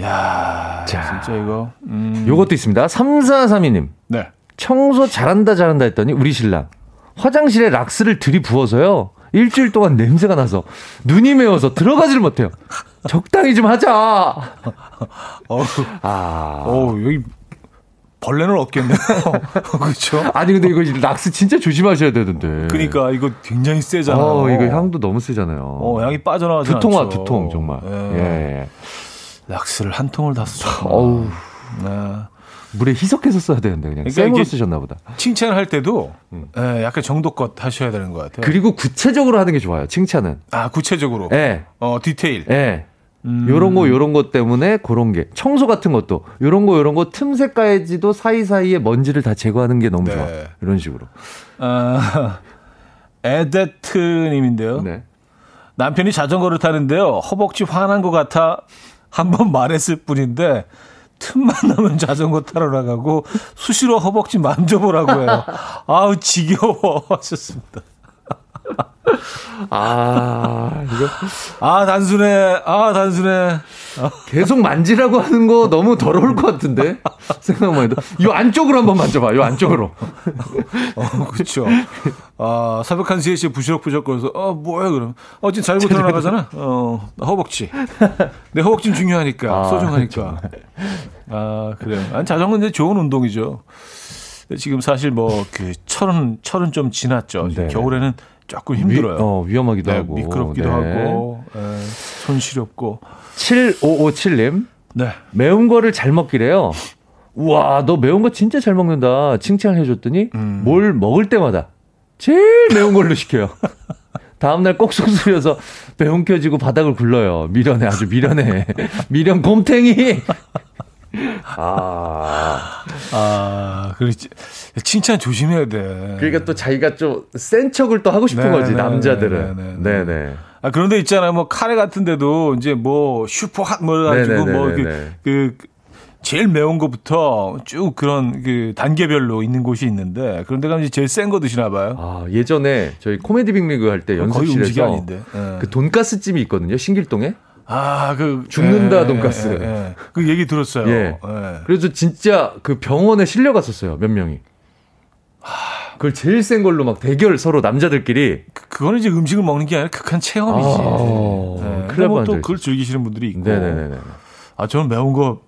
야, 자, 진짜 이거. 요것도 있습니다. 3432님. 네. 청소 잘한다 했더니 우리 신랑 화장실에 락스를 들이부어서요. 일주일 동안 냄새가 나서 눈이 매워서 들어가지를 못해요. 적당히 좀 하자. 여기 벌레는 없겠네요. 그렇죠? 아니 근데 이거 락스 진짜 조심하셔야 되던데. 그러니까 이거 굉장히 세잖아요. 이거 향도 너무 세잖아요. 향이 빠져나가지 않죠. 두통 정말. 예. 락스를 한 통을 다 쓰죠. 어우. 네. 물에 희석해서 써야 되는데 그냥 생으로 쓰셨나 보다. 칭찬할 때도 약간 정도껏 하셔야 되는 것 같아요. 그리고 구체적으로 하는 게 좋아요. 칭찬은. 구체적으로. 네. 디테일. 네. 요런 거 때문에 그런 게 청소 같은 것도 요런 거 틈새까지도 사이사이에 먼지를 다 제거하는 게 너무 좋아. 이런 식으로. 에데트님인데요. 네. 남편이 자전거를 타는데요. 허벅지 화난 것 같아 한번 말했을 뿐인데 틈만 나면 자전거 타러 나가고 수시로 허벅지 만져보라고 해요. 아우 지겨워 하셨습니다. 이거 단순해. 계속 만지라고 하는 거 너무 더러울 것 같은데 생각만 해도. 이 안쪽으로 한번 만져봐. 이 안쪽으로. 그렇죠. 새벽 1시에 부시럭부시럭 거려서 뭐야 그럼. 지금 잘못 들어나가잖아. 허벅지. 내 허벅지는 중요하니까 소중하니까. 그래요. 자전거 이제 좋은 운동이죠. 지금 사실 철은 좀 지났죠. 네. 겨울에는 조금 힘들어요. 위험하기도 하고. 미끄럽기도 하고. 손 시렵고. 7557님. 네. 매운 거를 잘 먹기래요. 우와, 너 매운 거 진짜 잘 먹는다. 칭찬을 해줬더니 뭘 먹을 때마다 제일 매운 걸로 시켜요. 다음날 꼭 속쓰려서 배 움켜쥐고 바닥을 굴러요. 미련해, 아주 미련해. 미련 곰탱이. 그렇지. 칭찬 조심해야 돼. 그러니까 또 자기가 좀 센 척을 또 하고 싶은 거지, 남자들은. 네네. 그런데 있잖아요. 카레 같은데도 이제 슈퍼핫 해가지고 제일 매운 거부터 쭉 그런 단계별로 있는 곳이 있는데 그런 데가 이제 제일 센 거 드시나 봐요. 예전에 저희 코미디 빅리그 할 때 연습실에서 그 돈가스 집이 있거든요, 신길동에. 죽는다 돈가스. 그 얘기 들었어요. 예. 예. 그래서 진짜 그 병원에 실려갔었어요, 몇 명이. 그걸 제일 센 걸로 막 대결 서로 남자들끼리. 그거는 이제 음식을 먹는 게 아니라 극한 체험이지. 그래 뭐 또 그걸 즐기시는 분들이 있고. 네네네. 저는 너무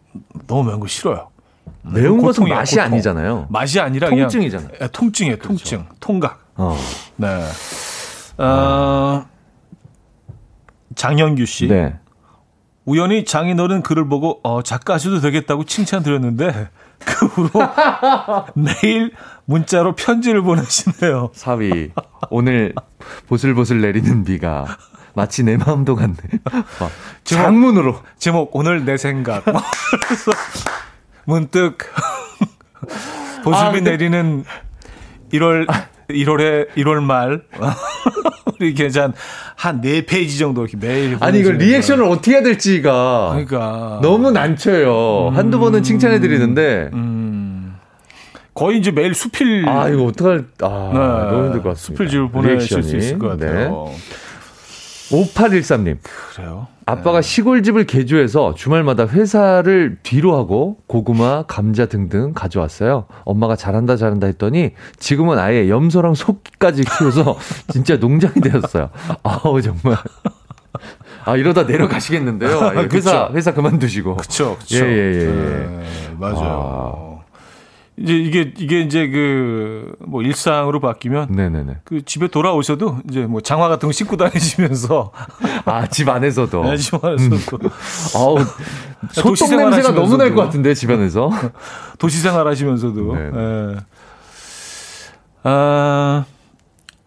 매운 거 싫어요. 매운 것은 맛이 고통. 아니잖아요. 맛이 아니라 통증이잖아요. 그냥 통증이에요, 그렇죠. 통증, 통각. 네. 장영규 씨. 네. 우연히 장인어른 글을 보고 작가 하셔도 되겠다고 칭찬드렸는데 그 후로 매일 문자로 편지를 보내시네요. 사위, 오늘 보슬보슬 내리는 비가 마치 내 마음도 같네. 장문으로. 제목 오늘 내 생각. 문득 보슬비 내리는 1월 말 우리 계좌 한 4페이지 정도 이렇게 매일. 이걸 리액션을 어떻게 해야 될지가 그러니까 너무 난처해요. 한두 번은 칭찬해 드리는데 거의 이제 매일 수필. 이거 어떡할. 너무 힘들 것 같습니다. 수필집을 보내실 수 있을 것 같아요. 네. 5813님. 그래요? 아빠가 시골집을 개조해서 주말마다 회사를 뒤로 하고 고구마, 감자 등등 가져왔어요. 엄마가 잘한다 했더니 지금은 아예 염소랑 소까지 키워서 진짜 농장이 되었어요. 정말. 이러다 내려가시겠는데요. 회사 그만두시고. 그쵸. 맞아요. 이제 이게 이제 일상으로 바뀌면 네네네. 그 집에 돌아오셔도 이제 장화 같은 거 신고 다니시면서 집 안에서도 집 안에서도 소똥 냄새가 너무 날 것 같은데 집 안에서 도시 생활하시면서도. 하나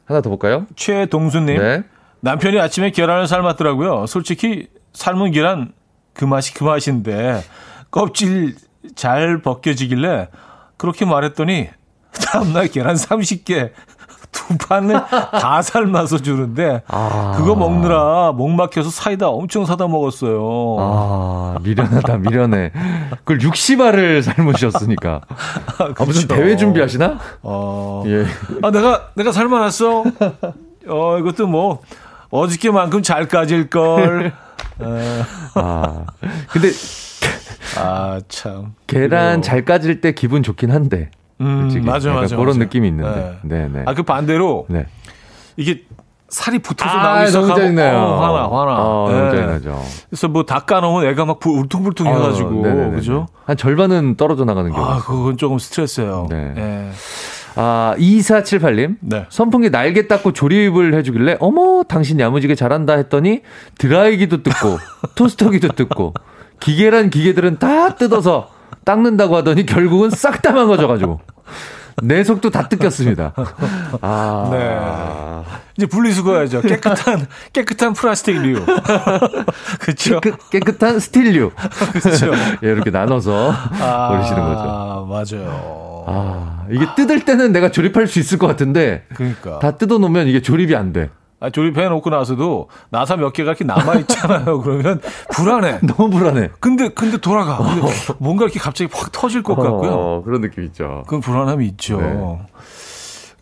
더 볼까요? 최동수님. 네. 남편이 아침에 계란을 삶았더라고요. 솔직히 삶은 계란 그 맛인데 껍질 잘 벗겨지길래. 그렇게 말했더니 다음날 계란 30개 두 판을 다 삶아서 주는데 그거 먹느라 목 막혀서 사이다 엄청 사다 먹었어요. 미련해. 그걸 60알을 삶으셨으니까. 그렇죠. 무슨 대회 준비하시나? 예. 내가 삶아놨어. 이것도 어저께만큼 잘 까질 걸. 근데 참. 계란 잘 까질 때 기분 좋긴 한데. 솔직히. 맞아. 그런 느낌이 있는데. 네. 네. 아, 그 반대로 네. 이게 살이 붙어서 나기 시작하고 화나. 네. 나죠. 그래서 뭐 닦아놓으면 애가 막 울퉁불퉁 해가지고 그죠? 한 절반은 떨어져 나가는 경우. 아, 그건 조금 스트레스예요. 네. 네. 아, 2478님. 네. 선풍기 날개 닦고 조립을 해주길래 어머 당신 야무지게 잘한다 했더니 드라이기도 뜯고 토스터기도 뜯고 기계란 기계들은 다 뜯어서 닦는다고 하더니 결국은 싹 다 망가져가지고 내 속도 다 뜯겼습니다. 아. 네. 이제 분리수거해야죠. 깨끗한 플라스틱류. 그렇죠. 깨끗한 스틸류. 그렇죠. 예, 이렇게 나눠서 버리시는 거죠. 아, 맞아요. 아, 이게 뜯을 때는 내가 조립할 수 있을 것 같은데. 그러니까. 다 뜯어 놓으면 이게 조립이 안 돼. 아, 조립해 놓고 나서도 나사 몇 개가 이렇게 남아 있잖아요. 그러면 불안해. 너무 불안해. 근데 돌아가. 근데 뭔가 이렇게 갑자기 확 터질 것 같고요. 그런 느낌 있죠. 그런 불안함이 있죠. 네.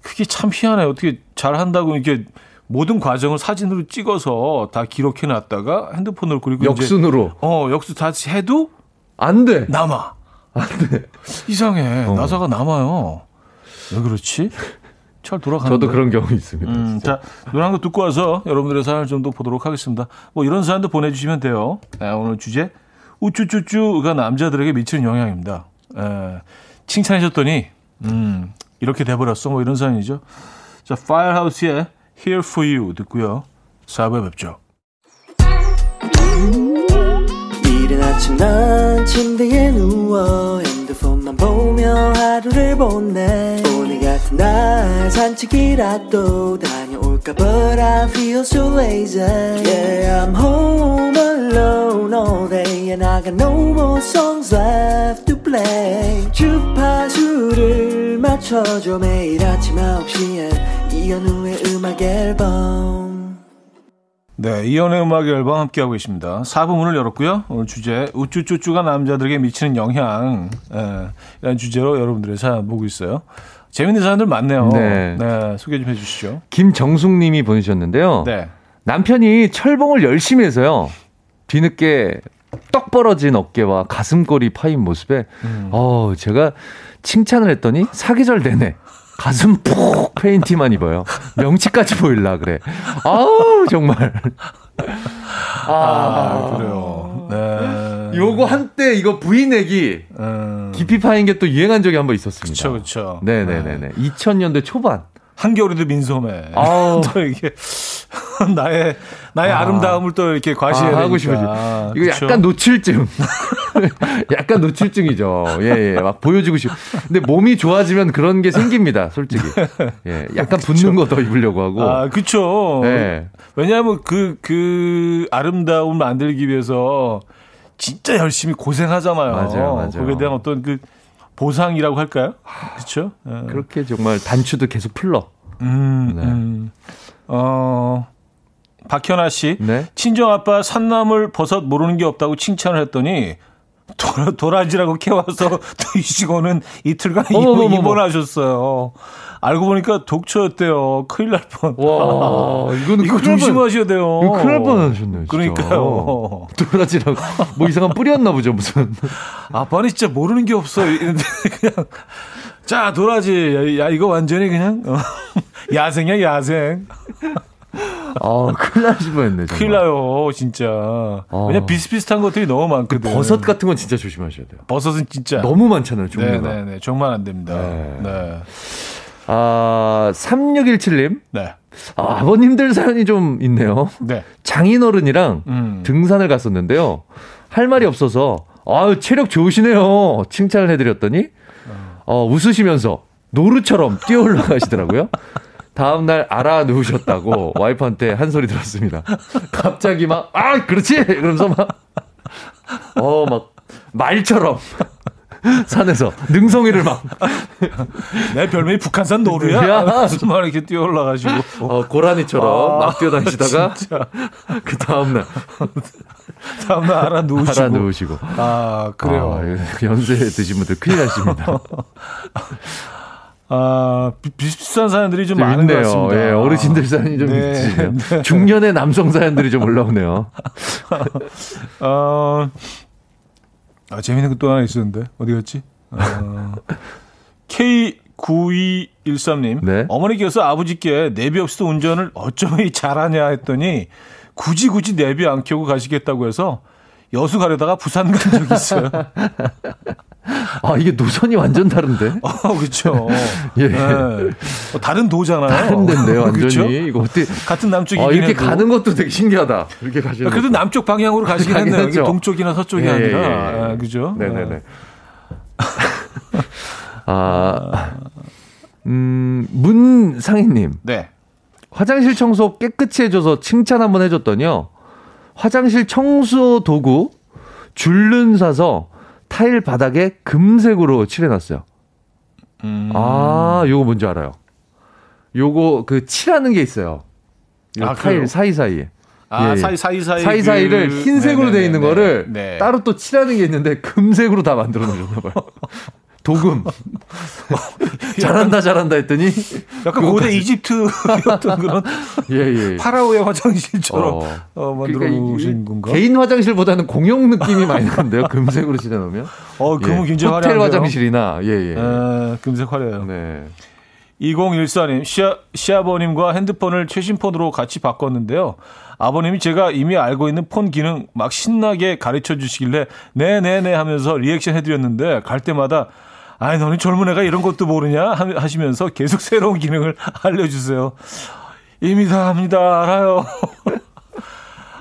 그게 참 희한해. 어떻게 잘한다고 이렇게 모든 과정을 사진으로 찍어서 다 기록해 놨다가 핸드폰으로 그리고 역순으로. 이제 역순 다시 해도 안 돼. 남아. 안 돼. 이상해. 나사가 남아요. 왜 그렇지? 저도 그런 경우 있습니다. 자, 노래 한 곡 듣고 와서 여러분들의 사연을 좀 더 보도록 하겠습니다. 뭐 이런 사연도 보내주시면 돼요. 네, 오늘 주제 우쭈쭈쭈가 남자들에게 미치는 영향입니다. 에, 칭찬해줬더니 이렇게 돼버렸어 뭐 이런 사연이죠. 자, Firehouse의 Here For You 듣고요. 4부에 뵙죠. 이른 아침 난 침대에 누워 핸드폰만 보며 하루를 보내 오늘 같은 날 산책이라도 다녀올까 But I feel so lazy Yeah, I'm home alone all day And I got no more songs left to play 주파수를 맞춰줘 매일 아침 9시에 이현우의 음악 앨범 네, 이현우의 음악 앨범 함께하고 계십니다. 4부 문을 열었고요. 오늘 주제 우쭈쭈쭈가 남자들에게 미치는 영향 이라는 주제로 여러분들의 사연 보고 있어요. 재밌는 사연들 많네요. 네, 소개 좀 해주시죠. 김정숙님이 보내주셨는데요. 네. 남편이 철봉을 열심히 해서요. 뒤늦게 떡 벌어진 어깨와 가슴골이 파인 모습에 제가 칭찬을 했더니 사계절 내내 가슴 푹 패인 티만 입어요. 명치까지 보일라 그래. 아우 정말. 그래요. 네. 요거 한때 이거 V넥이 깊이 파인 게 또 유행한 적이 한번 있었습니다. 그렇죠. 네네네. 2000년대 초반. 한겨울에도 민소매. 또 이게 나의 아름다움을 또 이렇게 과시해야 되니까. 하고 싶어지. 이거 그쵸? 약간 노출증. 약간 노출증이죠. 예, 막 보여주고 싶. 근데 몸이 좋아지면 그런 게 생깁니다, 솔직히. 예, 약간 붙는 거 더 입으려고 하고. 아, 그렇죠. 예. 왜냐하면 그 아름다움을 만들기 위해서 진짜 열심히 고생하잖아요. 맞아요. 거기에 대한 어떤 그 보상이라고 할까요? 그렇죠. 그렇게 정말 단추도 계속 풀러. 네. 박현아 씨, 네? 친정아빠 산나물 버섯 모르는 게 없다고 칭찬을 했더니 도라지라고 캐와서 드시고는 이틀간 입원하셨어요. 알고 보니까 독초였대요. 큰일 날 뻔. 와, 이거 조심하셔야 돼요. 이거 큰일 날 뻔하셨네요. 그러니까요. 도라지라고 뭐 이상한 뿌리였나 보죠 무슨. 아빠는 진짜 모르는 게 없어. 이랬는데 그냥 자 도라지, 야 이거 완전히 그냥 야생이야 야생. 큰일 나실 뻔했네. 큰일 나요 진짜. 왜냐면 비슷비슷한 것들이 너무 많거든. 버섯 같은 건 진짜 조심하셔야 돼요. 버섯은 진짜 너무 많잖아요 종류가. 네네네, 정말 안 됩니다. 네. 아 3617님. 네. 아버님들 사연이 좀 있네요. 네. 장인어른이랑 등산을 갔었는데요. 할 말이 없어서 체력 좋으시네요 칭찬을 해드렸더니 웃으시면서 노루처럼 뛰어올라가시더라고요. 다음날 알아 누우셨다고 와이프한테 한 소리 들었습니다. 갑자기 막, 그렇지! 그러면서 막, 말처럼 산에서 능성이를 막. 내 별명이 북한산 노루야? 무슨 말 이렇게 뛰어 올라가지고. 고라니처럼 막 뛰어다니시다가. 그 다음날. 다음날 알아 누우시고. 아, 그래요. 연세 드신 분들 큰일 나십니다. 비슷한 사연들이 좀 많은 것 같습니다. 예, 어르신들 사연이 좀 있지. 네. 중년의 남성 사연들이 좀 올라오네요. 재밌는 거 또 하나 있었는데 어디 갔지? K9213님. 네. 어머니께서 아버지께 내비 없이도 운전을 어쩌면 잘하냐 했더니 굳이 내비 안 켜고 가시겠다고 해서 여수 가려다가 부산 간 적이 있어요. 아, 이게 노선이 완전 다른데? 아, 그렇죠. 예. 네. 다른 도잖아요. 다른 데인데 완전히. 이거 어떻게 같은 남쪽이 이렇게 해도. 가는 것도 되게 신기하다. 이렇게 가시는. 그래도 남쪽 방향으로 가시긴 했네요. 이게 동쪽이나 서쪽이 아니라. 아, 그죠? 네, 네, 네. 아. 문상희 님. 네. 화장실 청소 깨끗이 해줘서 칭찬 한번 해줬더니요. 화장실 청소 도구 줄눈 사서 타일 바닥에 금색으로 칠해놨어요. 아, 요거 뭔지 알아요? 요거 그 칠하는 게 있어요. 아, 타일 그래요? 사이사이에. 아, 예, 사이사이를 흰색으로 되어 있는 거를 따로 또 칠하는 게 있는데 금색으로 다 만들어 놓으셨나 봐요. 도금. 잘한다 했더니 약간 고대 이집트 같은 그런 파라오의 화장실처럼 만들어 놓으신 건가? 개인 화장실보다는 공용 느낌이 많이 나는데요. 금색으로 칠해놓으면. 금은 굉장히 화려해요. 호텔 화장실이나 금색 화려해요. 네. 2014님, 시아버님과 핸드폰을 최신 폰으로 같이 바꿨는데요. 아버님이 제가 이미 알고 있는 폰 기능 막 신나게 가르쳐 주시길래 네네네 하면서 리액션 해드렸는데 갈 때마다 아이 너는 젊은 애가 이런 것도 모르냐 하시면서 계속 새로운 기능을 알려주세요. 이미 다 합니다. 알아요.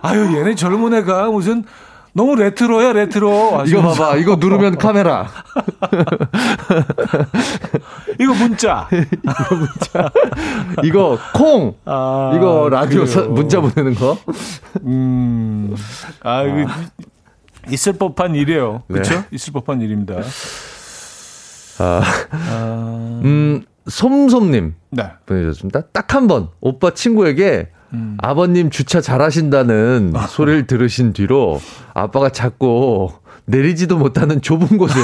아유 얘네 젊은 애가 무슨 너무 레트로야 레트로. 이거 봐봐. 이거 누르면 카메라. 이거 문자. 이거 콩. 아, 이거 라디오 문자 보내는 거. 이거 있을 법한 일이에요. 그렇죠? 네. 있을 법한 일입니다. 솜솜님 보내주셨습니다. 딱 한 번 오빠 친구에게. 아버님 주차 잘하신다는 소리를 들으신 뒤로 아빠가 자꾸 내리지도 못하는 좁은 곳에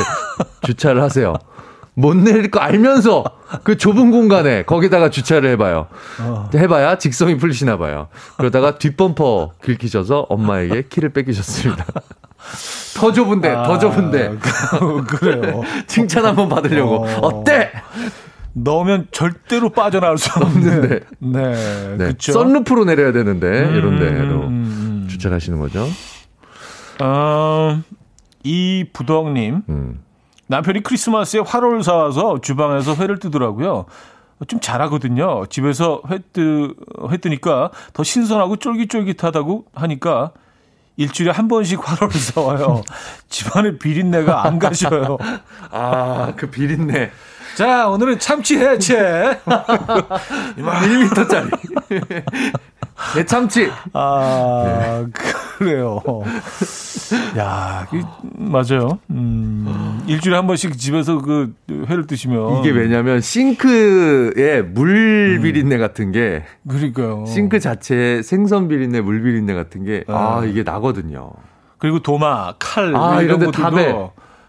주차를 하세요. 못 내릴 거 알면서 그 좁은 공간에 거기다가 주차를 해봐요. 해봐야 직성이 풀리시나 봐요. 그러다가 뒷범퍼 긁히셔서 엄마에게 키를 뺏기셨습니다. 더 좁은데. 그래요. 칭찬 한번 받으려고. 어때? 넣으면 절대로 빠져나올 수 없는데. 네. 그렇죠. 썬루프로 내려야 되는데 이런 데로 주차를 하시는 거죠. 이부덕님. 남편이 크리스마스에 화로를 사와서 주방에서 회를 뜨더라고요. 좀 잘하거든요. 집에서 회 뜨니까 더 신선하고 쫄깃쫄깃하다고 하니까 일주일에 한 번씩 화로를 사와요. 집안에 비린내가 안 가셔요. 아, 그 비린내. 자, 오늘은 참치 해체. 1m짜리. 해참치. 아, 그래요. 야, 맞아요. 일주일에 한 번씩 집에서 그 회를 드시면. 이게 왜냐면 싱크에 물 비린내 같은 게. 그러니까요. 싱크 자체에 생선 비린내, 물 비린내 같은 게. 아, 이게 나거든요. 그리고 도마, 칼, 이런 것들도. 다배.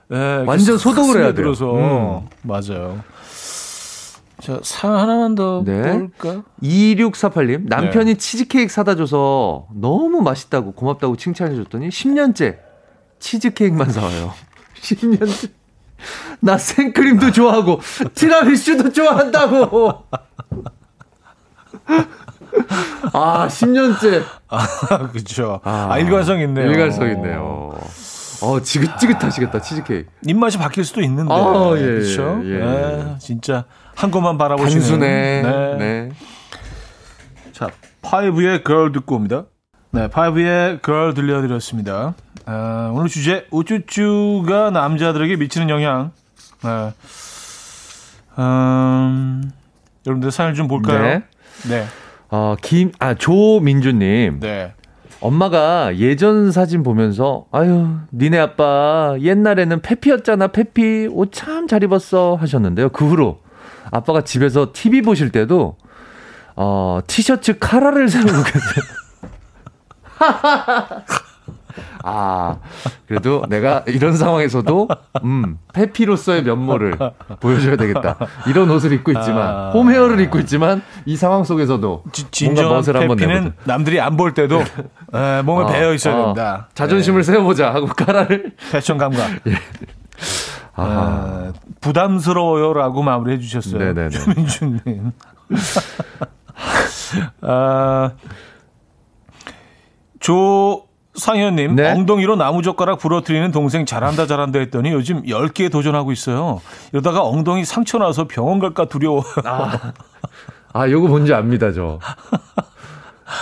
네, 완전 소독을 해야 돼요. 맞아요. 자, 상 하나만 더 볼까? 2648님. 남편이 치즈케이크 사다 줘서 너무 맛있다고 고맙다고 칭찬해 줬더니 10년째 치즈케이크만 사와요. 10년째. 나 생크림도 좋아하고 티라미슈도 좋아한다고. 아, 10년째. 아, 그렇죠. 일관성 있네요. 지긋지긋하시겠다. 치즈케이크 입맛이 바뀔 수도 있는데. 그렇죠. 진짜 한 것만 바라보시는. 단순해. 네. 자, 파이브의 걸 듣고 옵니다. 네, 파이브의 걸 들려드렸습니다. 오늘 주제 우쭈쭈가 남자들에게 미치는 영향. 여러분들 사연 좀 볼까요? 네. 조민주님. 네. 엄마가 예전 사진 보면서 아유 니네 아빠 옛날에는 페피였잖아 페피 옷 참 잘 입었어 하셨는데요. 그 후로 아빠가 집에서 TV 보실 때도 티셔츠 카라를 세우고 계세요. 아, 그래도 내가 이런 상황에서도 페피로서의 면모를 보여줘야 되겠다. 이런 옷을 입고 있지만 홈헤어를 입고 있지만 이 상황 속에서도 진정한 뭔가 멋을 한번 내보자. 남들이 안 볼 때도 몸에 배어 있어야 된다. 자존심을 세워보자 하고 카라를. 패션 감각. 아, 부담스러워요라고 마무리해 주셨어요. 네네네. 주민주님. 아, 조상현님. 네? 엉덩이로 나무젓가락 부러뜨리는 동생 잘한다 잘한다 했더니 요즘 10개 도전하고 있어요. 이러다가 엉덩이 상처 나서 병원 갈까 두려워요. 아, 요거 뭔지 압니다, 저.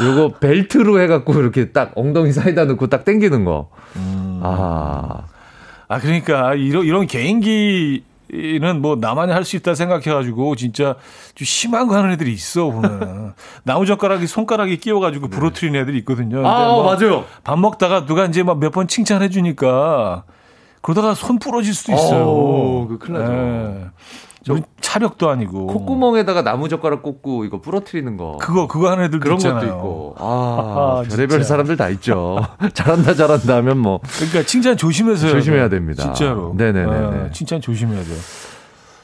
요거 벨트로 해갖고 이렇게 딱 엉덩이 사이다 넣고 딱 당기는 거. 아, 그러니까 이런 개인기는 뭐 나만이 할 수 있다 생각해가지고 진짜 좀 심한 거 하는 애들이 있어 보면. 나무젓가락이 손가락이 끼워가지고 부러뜨리는 애들이 있거든요. 아, 맞아요. 밥 먹다가 누가 이제 막 몇 번 칭찬해 주니까 그러다가 손 부러질 수도 있어요. 그 큰일 나죠. 네. 차력도 아니고 콧구멍에다가 나무젓가락 꽂고 이거 부러뜨리는 거 그거 하는 애들도 그런 있잖아요. 것도 있고 별의별 사람들 다 있죠. 잘한다 잘한다 하면 뭐 그러니까 칭찬 조심해야 됩니다. 진짜로. 네네네. 아, 칭찬 조심해야 돼요.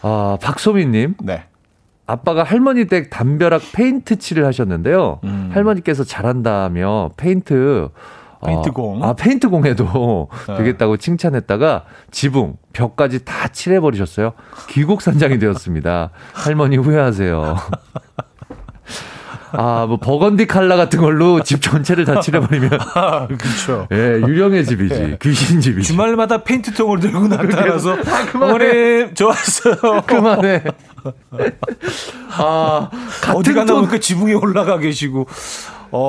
아, 박소민님. 네. 아빠가 할머니 댁 담벼락 페인트 칠을 하셨는데요. 할머니께서 잘한다며 페인트공. 페인트공에도 되겠다고 칭찬했다가 지붕, 벽까지 다 칠해버리셨어요. 귀국산장이 되었습니다. 할머니 후회하세요. 아, 뭐, 버건디 칼라 같은 걸로 집 전체를 다 칠해버리면. 아, 그쵸. 예, 유령의 집이지. 예. 귀신 집이지. 주말마다 페인트통을 들고 나타나서. 아, 그만해. 어머님, 좋았어요. 그만해. 아, 어디가 나오니까 지붕에 올라가 계시고.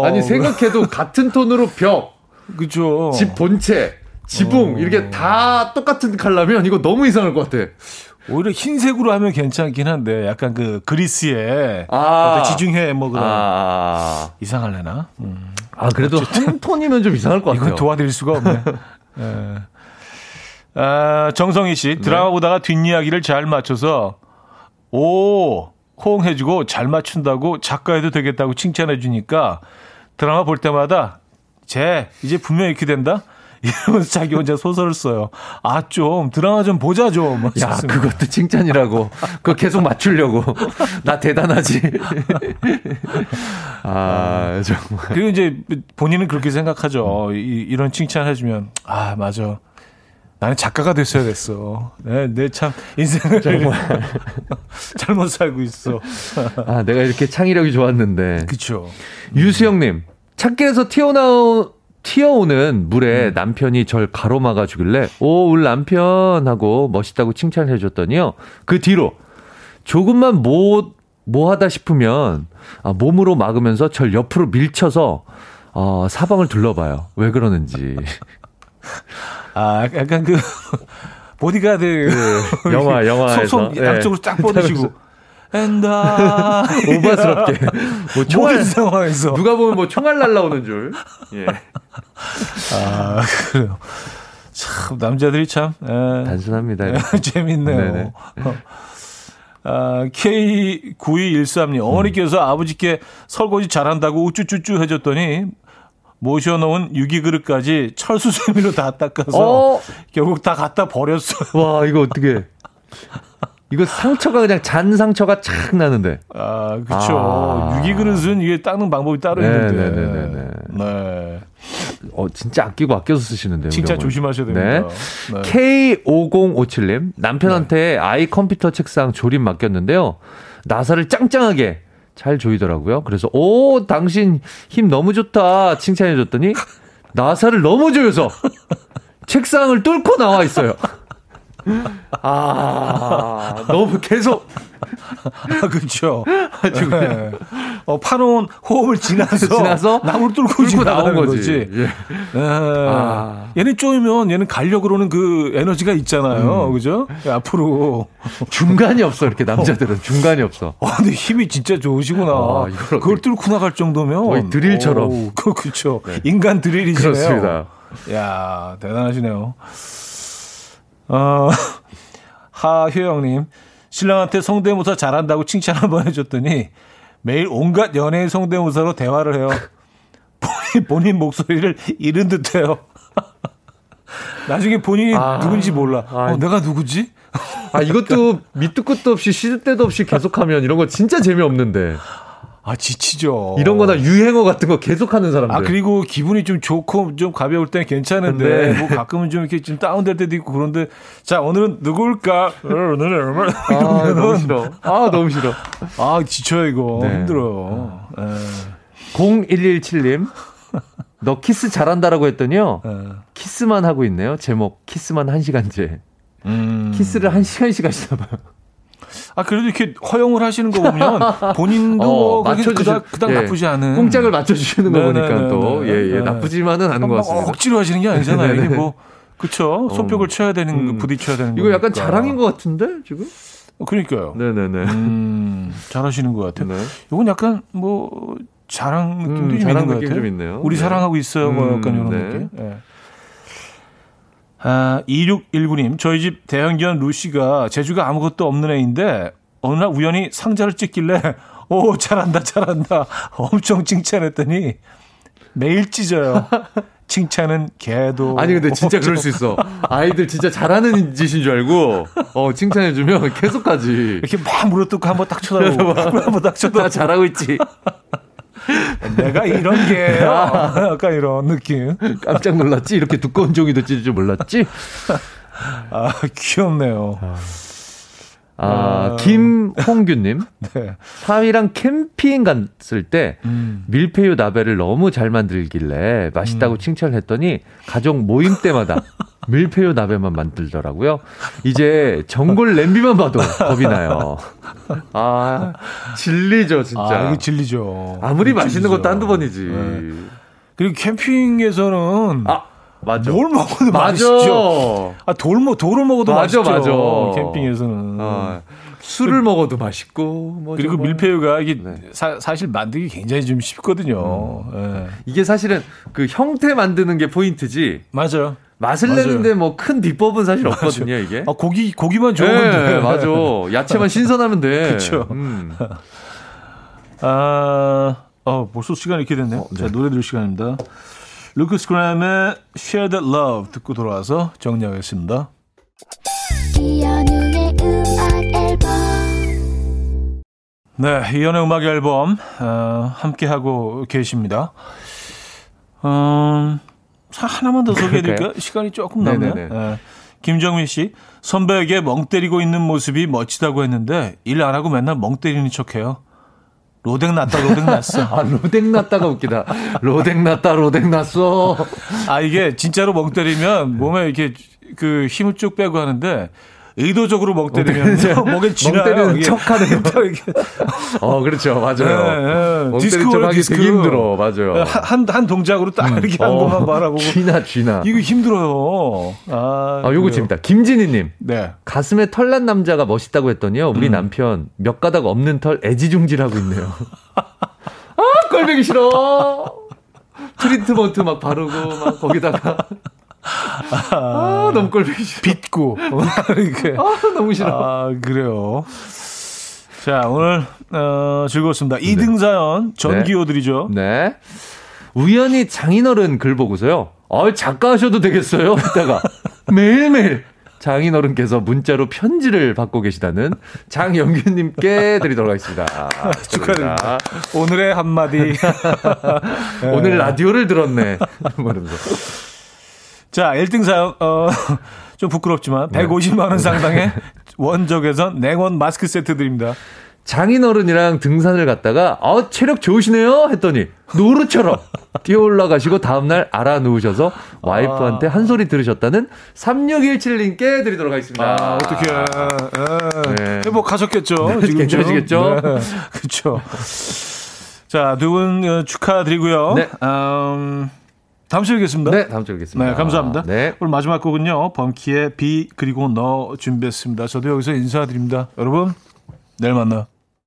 아니, 생각해도 같은 톤으로 벽. 그죠. 집 본체, 지붕, 이렇게 다 똑같은 칼라면 이거 너무 이상할 것 같아. 오히려 흰색으로 하면 괜찮긴 한데, 약간 그 그리스의 지중해 뭐 그런. 이상할래나? 아, 그래도 한 톤이면 좀 이상할 것 같아요. 이건 도와드릴 수가 없네. 네. 아, 정성희 씨, 드라마 보다가 뒷이야기를 잘 맞춰서, 호응해주고 잘 맞춘다고 작가해도 되겠다고 칭찬해주니까 드라마 볼 때마다 쟤 이제 분명히 이렇게 된다 이러면서 자기 혼자 소설을 써요. 아, 좀 드라마 좀 보자 좀. 야, 그것도 칭찬이라고. 그거 계속 맞추려고. 나 대단하지. 아, 정말. 그리고 이제 본인은 그렇게 생각하죠. 이런 칭찬해주면 아, 맞아. 나는 작가가 됐어야 됐어. 내 참 인생을 정말 잘못 살고 있어. 아, 내가 이렇게 창의력이 좋았는데. 그렇죠. 유수영님, 찻길에서 튀어오는 물에 남편이 절 가로막아 주길래 오, 우리 남편 하고 멋있다고 칭찬해 줬더니요. 그 뒤로 조금만 뭐 하다 싶으면 몸으로 막으면서 절 옆으로 밀쳐서 사방을 둘러봐요. 왜 그러는지. 아, 약간 그 보디가드 그 영화에서 손 양쪽으로 쫙 뻗으시고 엔다 오버스럽게 뭐 총알 상황에서 누가 보면 뭐 총알 날라오는 줄. 예. 아, 그래요. 참 남자들이 참 단순합니다. 재밌네요. 네네. 아, K9213님 어머니께서 아버지께 설거지 잘한다고 우쭈쭈쭈 해줬더니. 모셔놓은 유기그릇까지 철수세미로 다 닦아서 결국 다 갖다 버렸어요. 와, 이거 어떡해. 이거 상처가 그냥 잔 상처가 착 나는데. 아, 그렇죠. 유기그릇은 이게 닦는 방법이 따로 있는데. 네. 진짜 아끼고 아껴서 쓰시는데요. 진짜 조심하셔야 됩니다. 네. K5057님. 남편한테 아이 컴퓨터 책상 조립 맡겼는데요. 나사를 짱짱하게. 잘 조이더라고요. 그래서 오, 당신 힘 너무 좋다 칭찬해줬더니 나사를 너무 조여서 책상을 뚫고 나와 있어요. 아, 너무 계속. 아, 그렇죠. 네. 파놓은 호흡을 지나서 나무를 뚫고 나온 거지. 예. 얘는 쪼이면 얘는 가려고는 그 에너지가 있잖아요. 그죠? 앞으로 중간이 없어. 이렇게 남자들은 중간이 없어. 근데 힘이 진짜 좋으시구나. 그걸 뚫고 나갈 정도면 거의 드릴처럼. 그렇죠. 네. 인간 드릴이시네요. 그렇습니다. 야, 대단하시네요. 하효영님, 신랑한테 성대모사 잘한다고 칭찬 한번 해줬더니 매일 온갖 연예인 성대모사로 대화를 해요. 본인 목소리를 잃은 듯해요. 나중에 본인이 누군지 몰라. 내가 누구지? 이것도 밑도 끝도 없이 시도 때도 없이 계속하면 이런 거 진짜 재미없는데. 아, 지치죠. 이런 거나 유행어 같은 거 계속 하는 사람들. 아, 그리고 기분이 좀 좋고 좀 가벼울 땐 괜찮은데 근데... 뭐 가끔은 좀 이렇게 좀 다운될 때도 있고 그런데 자, 오늘은 누굴까? 아, 너무 싫어. 아, 너무 싫어. 아, 지쳐요, 이거. 네. 힘들어요. 네. 0117님. 너 키스 잘한다라고 했더니요. 네. 키스만 하고 있네요. 제목 키스만 1시간째. 키스를 1시간씩 하시나봐요. 아, 그래도 이렇게 허용을 하시는 거 보면 본인도 그닥 나쁘지 않은. 꽁짝을 맞춰주시는 거 보니까 또. 예, 예. 나쁘지만은 않은 것 같습니다. 억지로 하시는 게 아니잖아요. 이게 뭐, 그쵸. 손뼉을 쳐야 되는, 부딪혀야 되는 거. 이거 약간 자랑인 것 같은데, 지금? 그러니까요. 네네네. 잘 하시는 것 같아요. 네. 이건 약간 뭐, 자랑 느낌도 좀 있는 것 같아요. 좀 있네요. 우리 네. 사랑하고 있어요. 뭐 약간 이런 네. 느낌. 네. 아, 2619님, 저희 집 대형견 루시가 재주가 아무것도 없는 애인데 어느 날 우연히 상자를 찢길래 오, 잘한다 잘한다 엄청 칭찬했더니 매일 찢어요. 칭찬은 개도. 아니 근데 진짜 그럴 수 있어. 아이들 진짜 잘하는 짓인 줄 알고 칭찬해주면 계속하지. 이렇게 막 물어뜯고 한번 딱 쳐다보고 한번 딱 쳐다보고 다 잘하고 있지. 내가 이런 게 약간 이런 느낌. 깜짝 놀랐지? 이렇게 두꺼운 종이도 찢을 줄 몰랐지? 아, 귀엽네요. 김홍규님. 네. 사위랑 캠핑 갔을 때 밀푀유 나베를 너무 잘 만들길래 맛있다고 칭찬을 했더니 가족 모임 때마다 밀푀유 나베만 만들더라고요. 이제 전골 냄비만 봐도 겁이 나요. 아, 진리죠, 진짜. 아, 이거 진리죠. 아무리 맛있는 것도 한두 번이지. 네. 그리고 캠핑에서는. 아. 맞아. 뭘 먹어도 맛있죠. 아, 돌을 먹어도 맞아, 맛있죠. 맞아. 캠핑에서는. 아, 술을 먹어도 맛있고. 뭐 그리고 정말. 밀푀유가 이게 네. 사실 만들기 굉장히 좀 쉽거든요. 네. 이게 사실은 그 형태 만드는 게 포인트지. 맞아요. 맛을 맞아요. 내는데 뭐 큰 비법은 사실 맞아요. 없거든요, 이게. 아, 고기만 좋으면 돼. 네, 맞아. 야채만 신선하면 돼. 그렇죠. 벌써 시간이 이렇게 됐네요. 네. 자, 노래 들을 시간입니다. 루크스 그램의 Share That Love 듣고 돌아와서 정리하겠습니다. 이현우의 음악 앨범. 네, 이현우의 음악 앨범 함께하고 계십니다. 하나만 더 소개해드릴까요? 시간이 조금 남네요. 네. 김정민 씨, 선배에게 멍 때리고 있는 모습이 멋지다고 했는데 일 안 하고 맨날 멍 때리는 척해요. 로댕 났어. 아, 로댕 났다가 웃기다. 로댕 났어. 아, 이게 진짜로 멍 때리면 몸에 이렇게 그 힘을 쭉 빼고 하는데 의도적으로 멍 때리면 목에 쥐나요. 척하는 거. 그렇죠. 맞아요. 네. 디스크 되게 힘들어. 맞아요. 한 동작으로 딱 이렇게 한 번만 바라보고. 쥐나. 이거 힘들어요. 요거 재밌다. 김진희님. 네. 가슴에 털난 남자가 멋있다고 했더니요. 우리 남편 몇 가닥 없는 털 애지중지라고 있네요. 아, 꼴보기 싫어. 트리트먼트 막 바르고 막 거기다가. 너무 꼴보기 싫어. 빗고. 너무 싫어. 아, 그래요. 자, 오늘, 즐거웠습니다. 2등 사연, 전기호들이죠. 네. 우연히 장인어른 글 보고서요. 작가 하셔도 되겠어요? 이따가. 매일매일 장인어른께서 문자로 편지를 받고 계시다는 장영규님께 드리도록 하겠습니다. 축하드립니다. 오늘의 한마디. 네. 오늘 라디오를 들었네. 이러면서. 자, 1등 사연, 좀 부끄럽지만, 150만 원 상당의 원적외선 냉온 마스크 세트 드립니다. 장인어른이랑 등산을 갔다가, 체력 좋으시네요? 했더니, 노루처럼 뛰어 올라가시고, 다음날 알아 누우셔서 와이프한테 한 소리 들으셨다는 3617님께 드리도록 하겠습니다. 아, 어떡해. 행복하셨겠죠? 네, 지금 괜찮으시겠죠? 네, 그쵸. 자, 두 분 축하드리고요. 네. 다음 주에 뵙겠습니다. 네, 다음 주에 뵙겠습니다. 네, 감사합니다. 네. 오늘 마지막 곡은요. 범키의 비 그리고 너 준비했습니다. 저도 여기서 인사드립니다. 여러분, 내일 만나요.